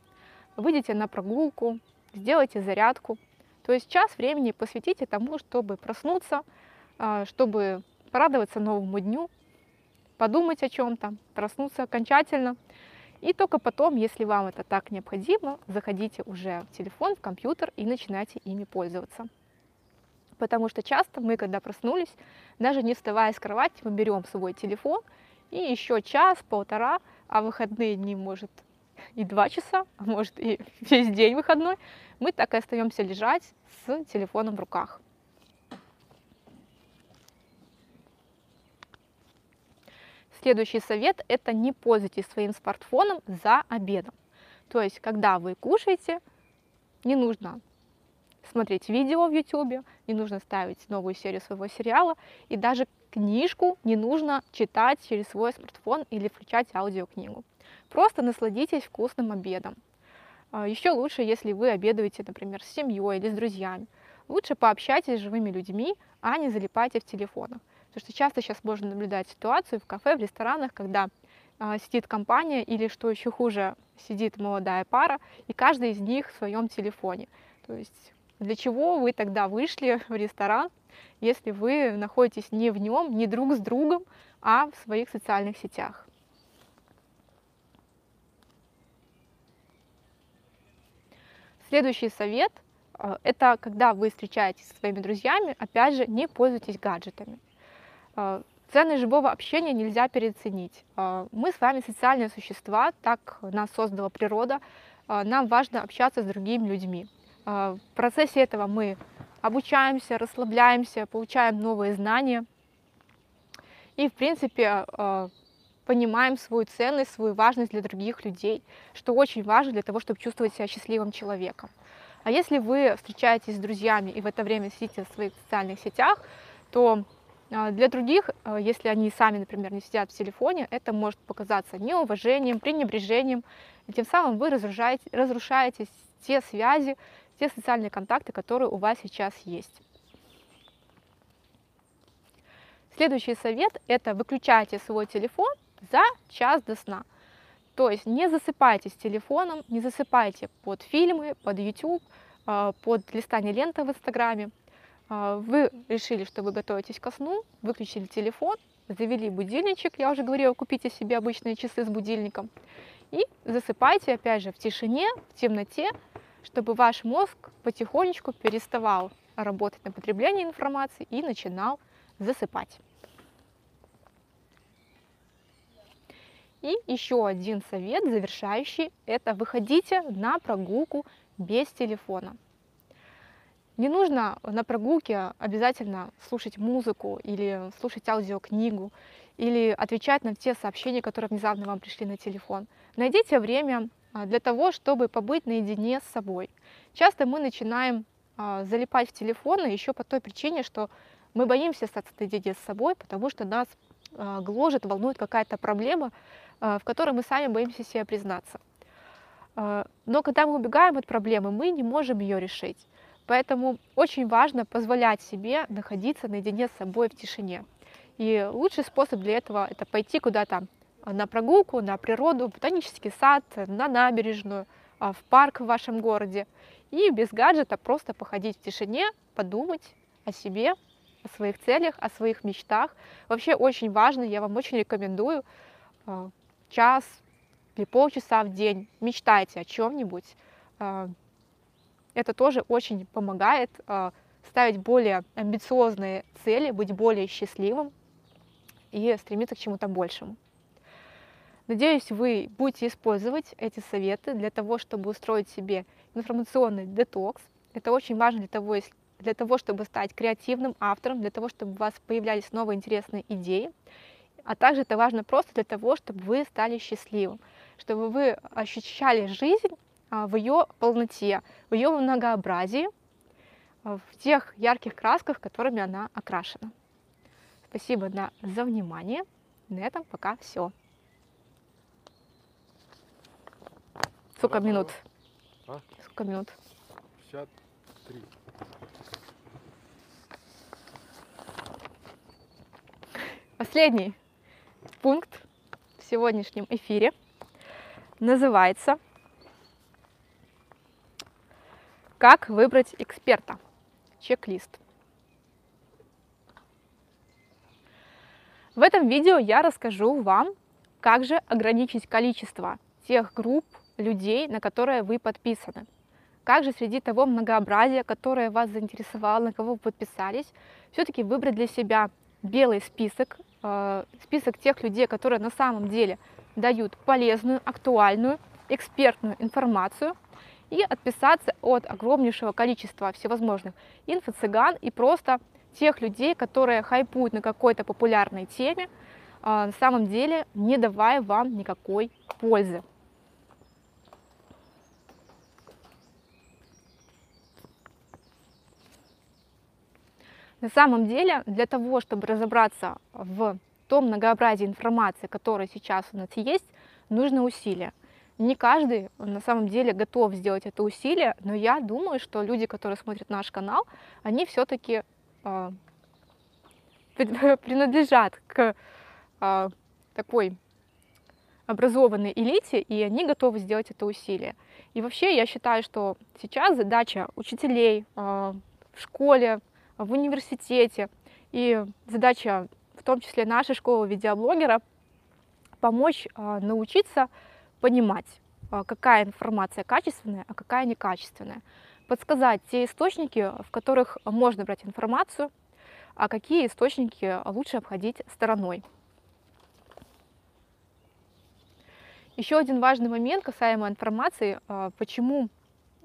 выйдите на прогулку, сделайте зарядку. То есть час времени посвятите тому, чтобы проснуться, чтобы порадоваться новому дню, подумать о чем-то, проснуться окончательно. И только потом, если вам это так необходимо, заходите уже в телефон, в компьютер и начинайте ими пользоваться. Потому что часто мы, когда проснулись, даже не вставая с кровати, мы берем свой телефон и еще час-полтора, а выходные дни, может, и два часа, а может, и весь день выходной, мы так и остаемся лежать с телефоном в руках. Следующий совет – это не пользуйтесь своим смартфоном за обедом. То есть, когда вы кушаете, не нужно смотреть видео в YouTube, не нужно ставить новую серию своего сериала, и даже книжку не нужно читать через свой смартфон или включать аудиокнигу. Просто насладитесь вкусным обедом. Еще лучше, если вы обедаете, например, с семьей или с друзьями. Лучше пообщайтесь с живыми людьми, а не залипайте в телефонах. Потому что часто сейчас можно наблюдать ситуацию в кафе, в ресторанах, когда э, сидит компания или, что еще хуже, сидит молодая пара, и каждый из них в своем телефоне. То есть для чего вы тогда вышли в ресторан, если вы находитесь не в нем, не друг с другом, а в своих социальных сетях? Следующий совет – это когда вы встречаетесь со своими друзьями, опять же, не пользуйтесь гаджетами. Ценность живого общения нельзя переоценить. Мы с вами социальные существа, так нас создала природа, нам важно общаться с другими людьми. В процессе этого мы обучаемся, расслабляемся, получаем новые знания и, в принципе, понимаем свою ценность, свою важность для других людей, что очень важно для того, чтобы чувствовать себя счастливым человеком. А если вы встречаетесь с друзьями и в это время сидите в своих социальных сетях, то Для других, если они сами, например, не сидят в телефоне, это может показаться неуважением, пренебрежением, и тем самым вы разрушаете, разрушаете те связи, те социальные контакты, которые у вас сейчас есть. Следующий совет – это выключайте свой телефон за час до сна. То есть не засыпайте с телефоном, не засыпайте под фильмы, под YouTube, под листание ленты в Инстаграме. Вы решили, что вы готовитесь ко сну, выключили телефон, завели будильничек, я уже говорила, купите себе обычные часы с будильником, и засыпайте, опять же, в тишине, в темноте, чтобы ваш мозг потихонечку переставал работать на потребление информации и начинал засыпать. И еще один совет, завершающий, это выходите на прогулку без телефона. Не нужно на прогулке обязательно слушать музыку или слушать аудиокнигу, или отвечать на те сообщения, которые внезапно вам пришли на телефон. Найдите время для того, чтобы побыть наедине с собой. Часто мы начинаем залипать в телефоны еще по той причине, что мы боимся остаться наедине с собой, потому что нас гложет, волнует какая-то проблема, в которой мы сами боимся себе признаться. Но когда мы убегаем от проблемы, мы не можем ее решить. Поэтому очень важно позволять себе находиться наедине с собой в тишине. И лучший способ для этого – это пойти куда-то на прогулку, на природу, в ботанический сад, на набережную, в парк в вашем городе. И без гаджета просто походить в тишине, подумать о себе, о своих целях, о своих мечтах. Вообще очень важно, я вам очень рекомендую, час или полчаса в день мечтайте о чем-нибудь. Это тоже очень помогает э, ставить более амбициозные цели, быть более счастливым и стремиться к чему-то большему. Надеюсь, вы будете использовать эти советы для того, чтобы устроить себе информационный детокс. Это очень важно для того, для того, чтобы стать креативным автором, для того, чтобы у вас появлялись новые интересные идеи. А также это важно просто для того, чтобы вы стали счастливым, чтобы вы ощущали жизнь в ее полноте, в ее многообразии, в тех ярких красках, которыми она окрашена. Спасибо за внимание. На этом пока все. Сколько минут? А? Сколько минут? пятьдесят три. Последний пункт в сегодняшнем эфире называется «Как выбрать эксперта? Чек-лист». В этом видео я расскажу вам, как же ограничить количество тех групп людей, на которые вы подписаны. Как же среди того многообразия, которое вас заинтересовало, на кого вы подписались, все-таки выбрать для себя белый список, э, список тех людей, которые на самом деле дают полезную, актуальную, экспертную информацию, и отписаться от огромнейшего количества всевозможных инфо-цыган и просто тех людей, которые хайпуют на какой-то популярной теме, на самом деле не давая вам никакой пользы. На самом деле, для того, чтобы разобраться в том многообразии информации, которая сейчас у нас есть, нужно усилия. Не каждый на самом деле готов сделать это усилие, но я думаю, что люди, которые смотрят наш канал, они все-таки э, принадлежат к э, такой образованной элите, и они готовы сделать это усилие. И вообще я считаю, что сейчас задача учителей э, в школе, в университете, и задача в том числе нашей школы видеоблогера помочь э, научиться понимать, какая информация качественная, а какая некачественная. Подсказать те источники, в которых можно брать информацию, а какие источники лучше обходить стороной. Еще один важный момент касаемо информации, почему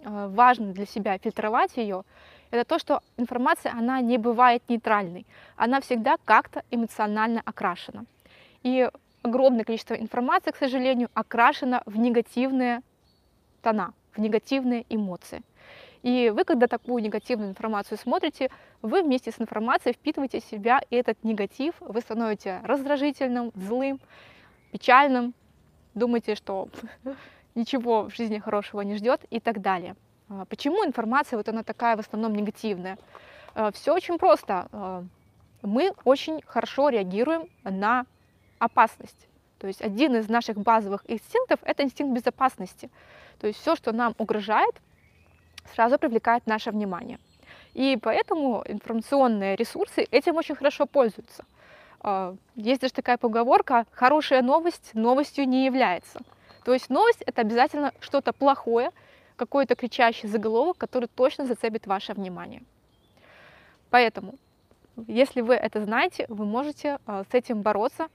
важно для себя фильтровать ее, это то, что информация, она не бывает нейтральной, она всегда как-то эмоционально окрашена. И огромное количество информации, к сожалению, окрашено в негативные тона, в негативные эмоции. И вы, когда такую негативную информацию смотрите, вы вместе с информацией впитываете в себя этот негатив, вы становитесь раздражительным, злым, печальным, думаете, что ничего в жизни хорошего не ждет и так далее. Почему информация вот она такая в основном негативная? Все очень просто. Мы очень хорошо реагируем на опасность. То есть один из наших базовых инстинктов – это инстинкт безопасности. То есть все, что нам угрожает, сразу привлекает наше внимание. И поэтому информационные ресурсы этим очень хорошо пользуются. Есть даже такая поговорка «хорошая новость новостью не является». То есть новость – это обязательно что-то плохое, какой-то кричащий заголовок, который точно зацепит ваше внимание. Поэтому, если вы это знаете, вы можете с этим бороться,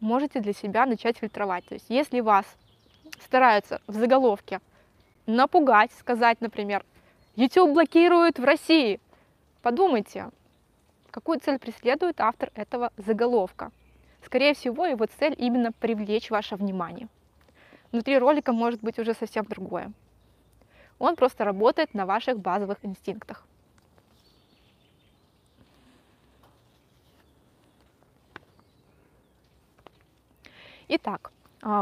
можете для себя начать фильтровать. То есть если вас стараются в заголовке напугать, сказать, например, YouTube блокируют в России, подумайте, какую цель преследует автор этого заголовка. Скорее всего, его цель именно привлечь ваше внимание. Внутри ролика может быть уже совсем другое. Он просто работает на ваших базовых инстинктах. Итак,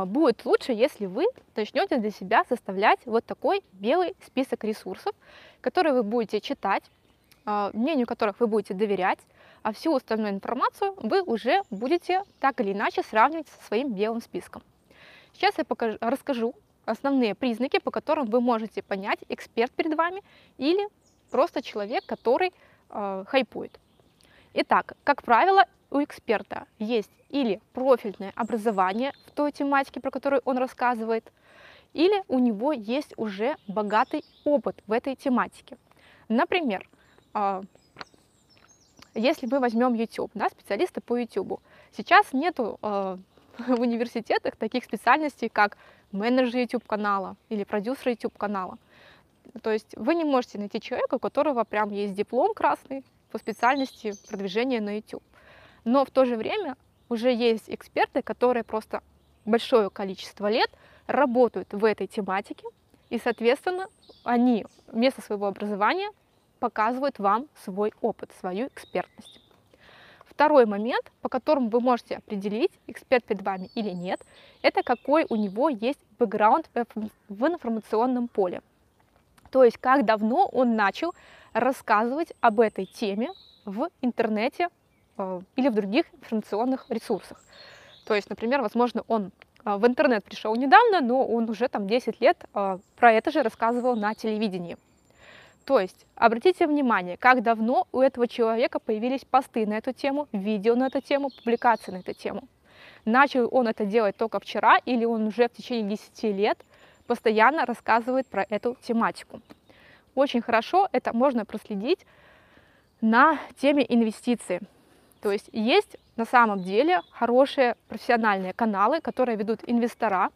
будет лучше, если вы начнете для себя составлять вот такой белый список ресурсов, которые вы будете читать, мнению которых вы будете доверять, а всю остальную информацию вы уже будете так или иначе сравнивать со своим белым списком. Сейчас я покажу, расскажу основные признаки, по которым вы можете понять, эксперт перед вами или просто человек, который э, хайпует. Итак, как правило, у эксперта есть или профильное образование в той тематике, про которую он рассказывает, или у него есть уже богатый опыт в этой тематике. Например, если мы возьмем YouTube, да, специалиста по YouTube, сейчас нету э, в университетах таких специальностей, как менеджер YouTube-канала или продюсер YouTube-канала. То есть вы не можете найти человека, у которого прям есть диплом красный по специальности продвижения на YouTube. Но в то же время уже есть эксперты, которые просто большое количество лет работают в этой тематике, и, соответственно, они вместо своего образования показывают вам свой опыт, свою экспертность. Второй момент, по которому вы можете определить, эксперт перед вами или нет, это какой у него есть бэкграунд в информационном поле. То есть, как давно он начал рассказывать об этой теме в интернете или в других информационных ресурсах. То есть, например, возможно, он в интернет пришел недавно, но он уже там десять лет про это же рассказывал на телевидении. То есть, обратите внимание, как давно у этого человека появились посты на эту тему, видео на эту тему, публикации на эту тему. Начал он это делать только вчера или он уже в течение десяти лет постоянно рассказывает про эту тематику. Очень хорошо это можно проследить на теме инвестиций. То есть, есть на самом деле хорошие профессиональные каналы, которые ведут инвестора,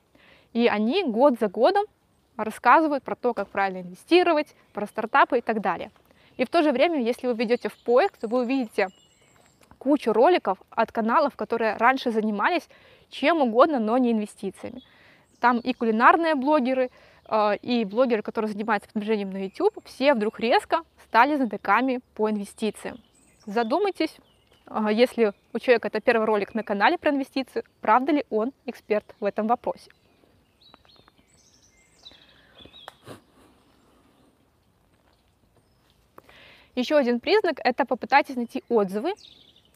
и они год за годом рассказывают про то, как правильно инвестировать, про стартапы и так далее. И в то же время, если вы ведете в поиск, то вы увидите кучу роликов от каналов, которые раньше занимались чем угодно, но не инвестициями. Там и кулинарные блогеры, и блогеры, которые занимаются продвижением на YouTube, все вдруг резко стали знатоками по инвестициям. Задумайтесь, если у человека это первый ролик на канале про инвестиции, правда ли он эксперт в этом вопросе? Еще один признак – это попытайтесь найти отзывы,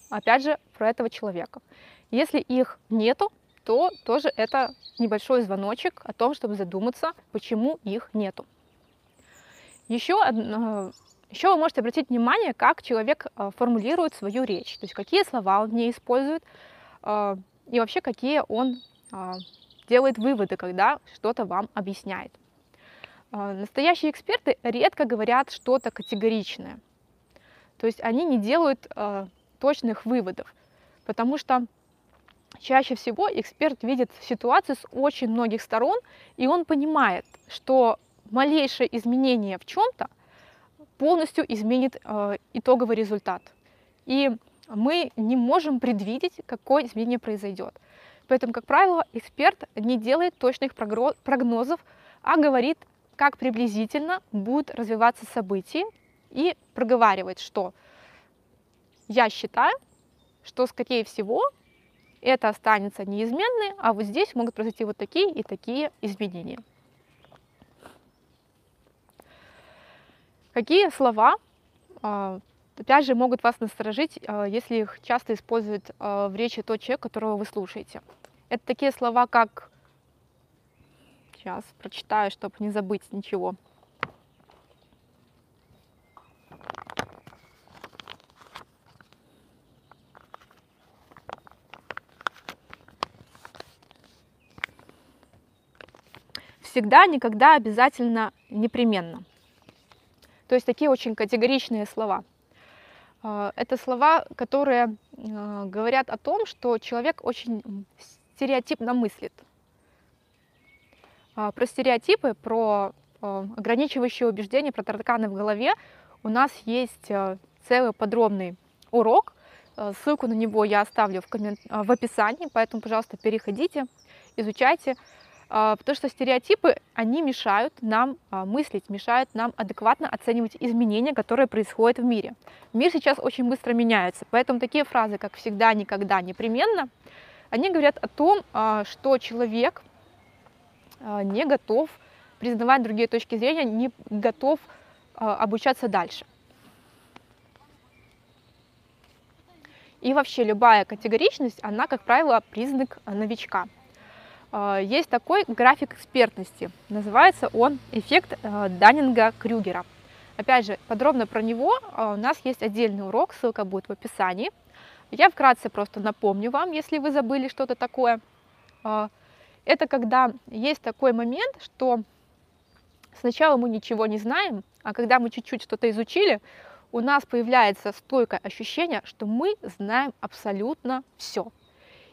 опять же, про этого человека. Если их нету, то тоже это небольшой звоночек о том, чтобы задуматься, почему их нету. Еще, еще вы можете обратить внимание, как человек формулирует свою речь, то есть какие слова он в ней использует и вообще какие он делает выводы, когда что-то вам объясняет. Настоящие эксперты редко говорят что-то категоричное, то есть они не делают э, точных выводов, потому что чаще всего эксперт видит ситуацию с очень многих сторон, и он понимает, что малейшее изменение в чем-то полностью изменит э, итоговый результат, и мы не можем предвидеть, какое изменение произойдет. Поэтому, как правило, эксперт не делает точных прогнозов, а говорит как приблизительно будут развиваться события, и проговаривать, что я считаю, что, скорее всего, это останется неизменным, а вот здесь могут произойти вот такие и такие изменения. Какие слова, опять же, могут вас насторожить, если их часто используют в речи тот человек, которого вы слушаете? Это такие слова, как... Сейчас прочитаю, чтобы не забыть ничего. Всегда, никогда, обязательно, непременно. То есть такие очень категоричные слова. Это слова, которые говорят о том, что человек очень стереотипно мыслит. Про стереотипы, про ограничивающие убеждения, про тараканы в голове у нас есть целый подробный урок. Ссылку на него я оставлю в, коммен... в описании, поэтому, пожалуйста, переходите, изучайте. Потому что стереотипы, они мешают нам мыслить, мешают нам адекватно оценивать изменения, которые происходят в мире. Мир сейчас очень быстро меняется, поэтому такие фразы, как «всегда», «никогда», «непременно», они говорят о том, что человек не готов признавать другие точки зрения, не готов обучаться дальше. И вообще любая категоричность, она, как правило, признак новичка. Есть такой график экспертности, называется он эффект Даннинга-Крюгера. Опять же, подробно про него у нас есть отдельный урок, ссылка будет в описании. Я вкратце просто напомню вам, если вы забыли что-то такое. Это когда есть такой момент, что сначала мы ничего не знаем, а когда мы чуть-чуть что-то изучили, у нас появляется стойкое ощущение, что мы знаем абсолютно все.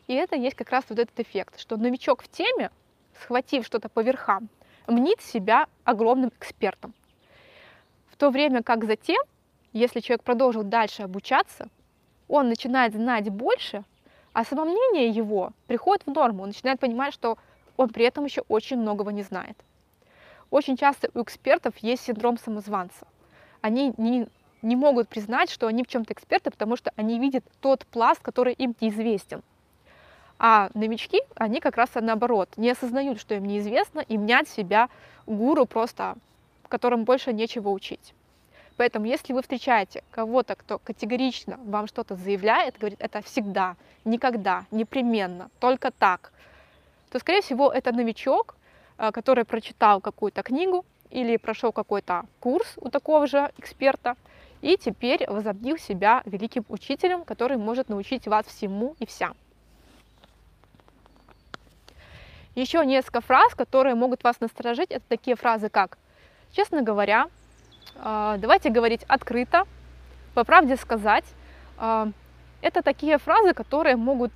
И это есть как раз вот этот эффект, что новичок в теме, схватив что-то по верхам, мнит себя огромным экспертом. В то время как затем, если человек продолжил дальше обучаться, он начинает знать больше, а самомнение его приходит в норму, он начинает понимать, что он при этом еще очень многого не знает. Очень часто у экспертов есть синдром самозванца. Они не, не могут признать, что они в чем-то эксперты, потому что они видят тот пласт, который им неизвестен. А новички, они как раз наоборот, не осознают, что им неизвестно, и мнят себя гуру просто, которым больше нечего учить. Поэтому, если вы встречаете кого-то, кто категорично вам что-то заявляет, говорит, это всегда, никогда, непременно, только так, то, скорее всего, это новичок, который прочитал какую-то книгу или прошел какой-то курс у такого же эксперта, и теперь возомнил себя великим учителем, который может научить вас всему и вся. Еще несколько фраз, которые могут вас насторожить, это такие фразы, как «честно говоря», «давайте говорить открыто», «по правде сказать». Это такие фразы, которые могут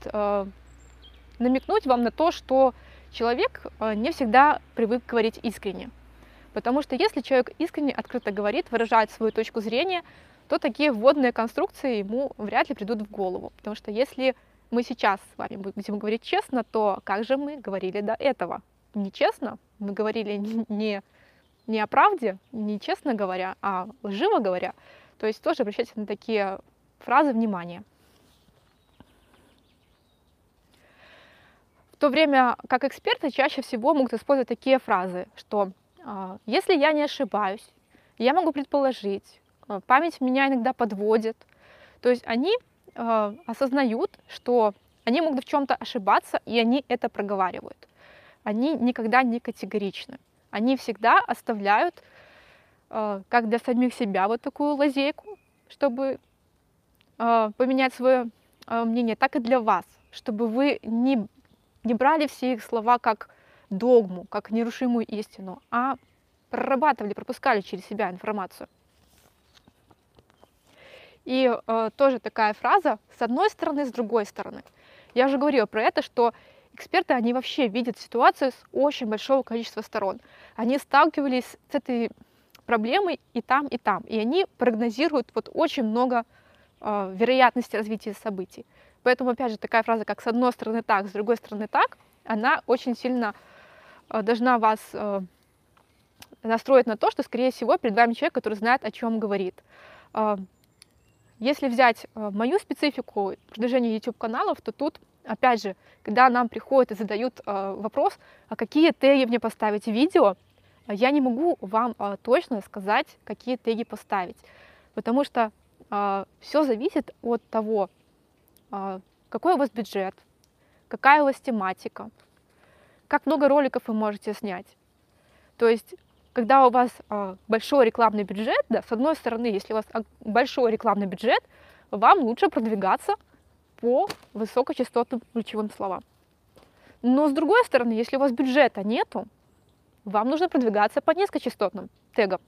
намекнуть вам на то, что человек не всегда привык говорить искренне. Потому что если человек искренне, открыто говорит, выражает свою точку зрения, то такие вводные конструкции ему вряд ли придут в голову. Потому что если мы сейчас с вами будем говорить честно, то как же мы говорили до этого? Нечестно, мы говорили не, не о правде, не честно говоря, а лживо говоря. То есть тоже обращайте на такие фразы внимание. В то время как эксперты чаще всего могут использовать такие фразы, что «если я не ошибаюсь, я могу предположить, память меня иногда подводит». То есть они осознают, что они могут в чем-то ошибаться, и они это проговаривают. Они никогда не категоричны. Они всегда оставляют, как для самих себя, вот такую лазейку, чтобы поменять свое мнение, так и для вас, чтобы вы не, не брали все их слова как догму, как нерушимую истину, а прорабатывали, пропускали через себя информацию. И э, тоже такая фраза с одной стороны, с другой стороны. Я уже говорила про это, что эксперты, они вообще видят ситуацию с очень большого количества сторон. Они сталкивались с этой проблемой и там, и там. И они прогнозируют вот очень много э, вероятностей развития событий. Поэтому, опять же, такая фраза, как «с одной стороны так, с другой стороны так», она очень сильно э, должна вас э, настроит на то, что, скорее всего, перед вами человек, который знает, о чем говорит. Если взять мою специфику продвижения YouTube-каналов, то тут, опять же, когда нам приходят и задают вопрос, а какие теги мне поставить в видео, я не могу вам точно сказать, какие теги поставить, потому что все зависит от того, какой у вас бюджет, какая у вас тематика, как много роликов вы можете снять. То есть, когда у вас большой рекламный бюджет, да, с одной стороны, если у вас большой рекламный бюджет, вам лучше продвигаться по высокочастотным ключевым словам. Но с другой стороны, если у вас бюджета нету, вам нужно продвигаться по низкочастотным тегам.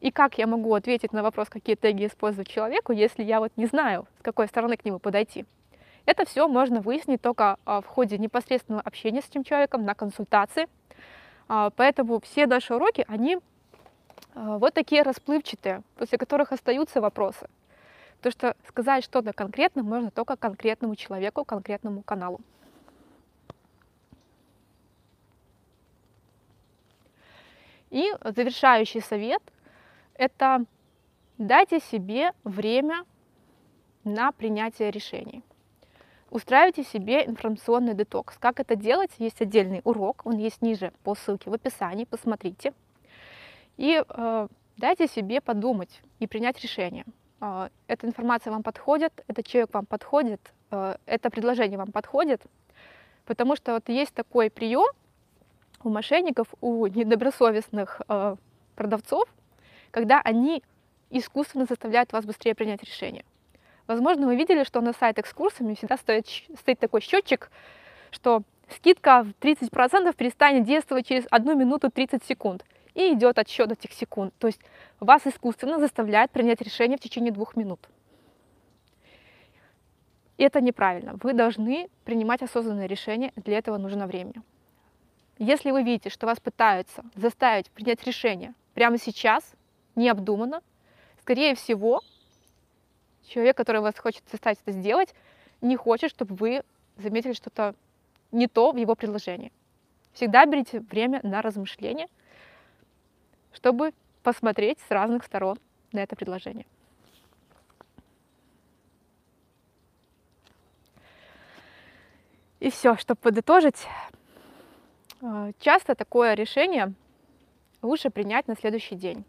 И как я могу ответить на вопрос, какие теги использовать человеку, если я вот не знаю, с какой стороны к нему подойти? Это все можно выяснить только в ходе непосредственного общения с этим человеком, на консультации. Поэтому все наши уроки, они вот такие расплывчатые, после которых остаются вопросы. Потому что сказать что-то конкретно можно только конкретному человеку, конкретному каналу. И завершающий совет. Это дайте себе время на принятие решений. Устраивайте себе информационный детокс. Как это делать? Есть отдельный урок, он есть ниже по ссылке в описании, посмотрите. И э, дайте себе подумать и принять решение. Э, эта информация вам подходит, этот человек вам подходит, э, это предложение вам подходит. Потому что вот есть такой прием у мошенников, у недобросовестных э, продавцов, когда они искусственно заставляют вас быстрее принять решение. Возможно, вы видели, что на сайтах с курсами всегда стоит, стоит такой счетчик, что скидка в тридцать процентов перестанет действовать через одну минуту тридцать секунд. И идет отсчет этих секунд. То есть вас искусственно заставляют принять решение в течение двух минут. И это неправильно. Вы должны принимать осознанное решение, для этого нужно время. Если вы видите, что вас пытаются заставить принять решение прямо сейчас, необдуманно, скорее всего, человек, который вас хочет заставить это сделать, не хочет, чтобы вы заметили что-то не то в его предложении. Всегда берите время на размышление, чтобы посмотреть с разных сторон на это предложение. И все, чтобы подытожить, часто такое решение лучше принять на следующий день.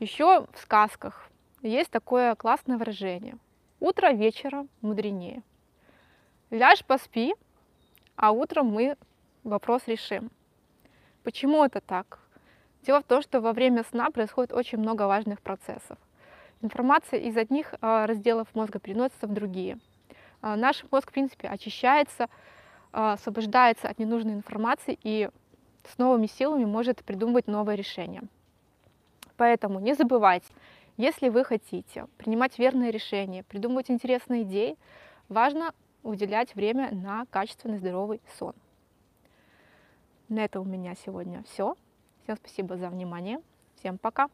Еще в сказках есть такое классное выражение: утро вечера мудренее. Ляжь поспи, а утром мы вопрос решим. Почему это так? Дело в том, что во время сна происходит очень много важных процессов. Информация из одних разделов мозга переносится в другие. Наш мозг, в принципе, очищается, освобождается от ненужной информации и с новыми силами может придумывать новые решения. Поэтому не забывайте, если вы хотите принимать верные решения, придумывать интересные идеи, важно уделять время на качественный здоровый сон. На этом у меня сегодня все. Всем спасибо за внимание. Всем пока!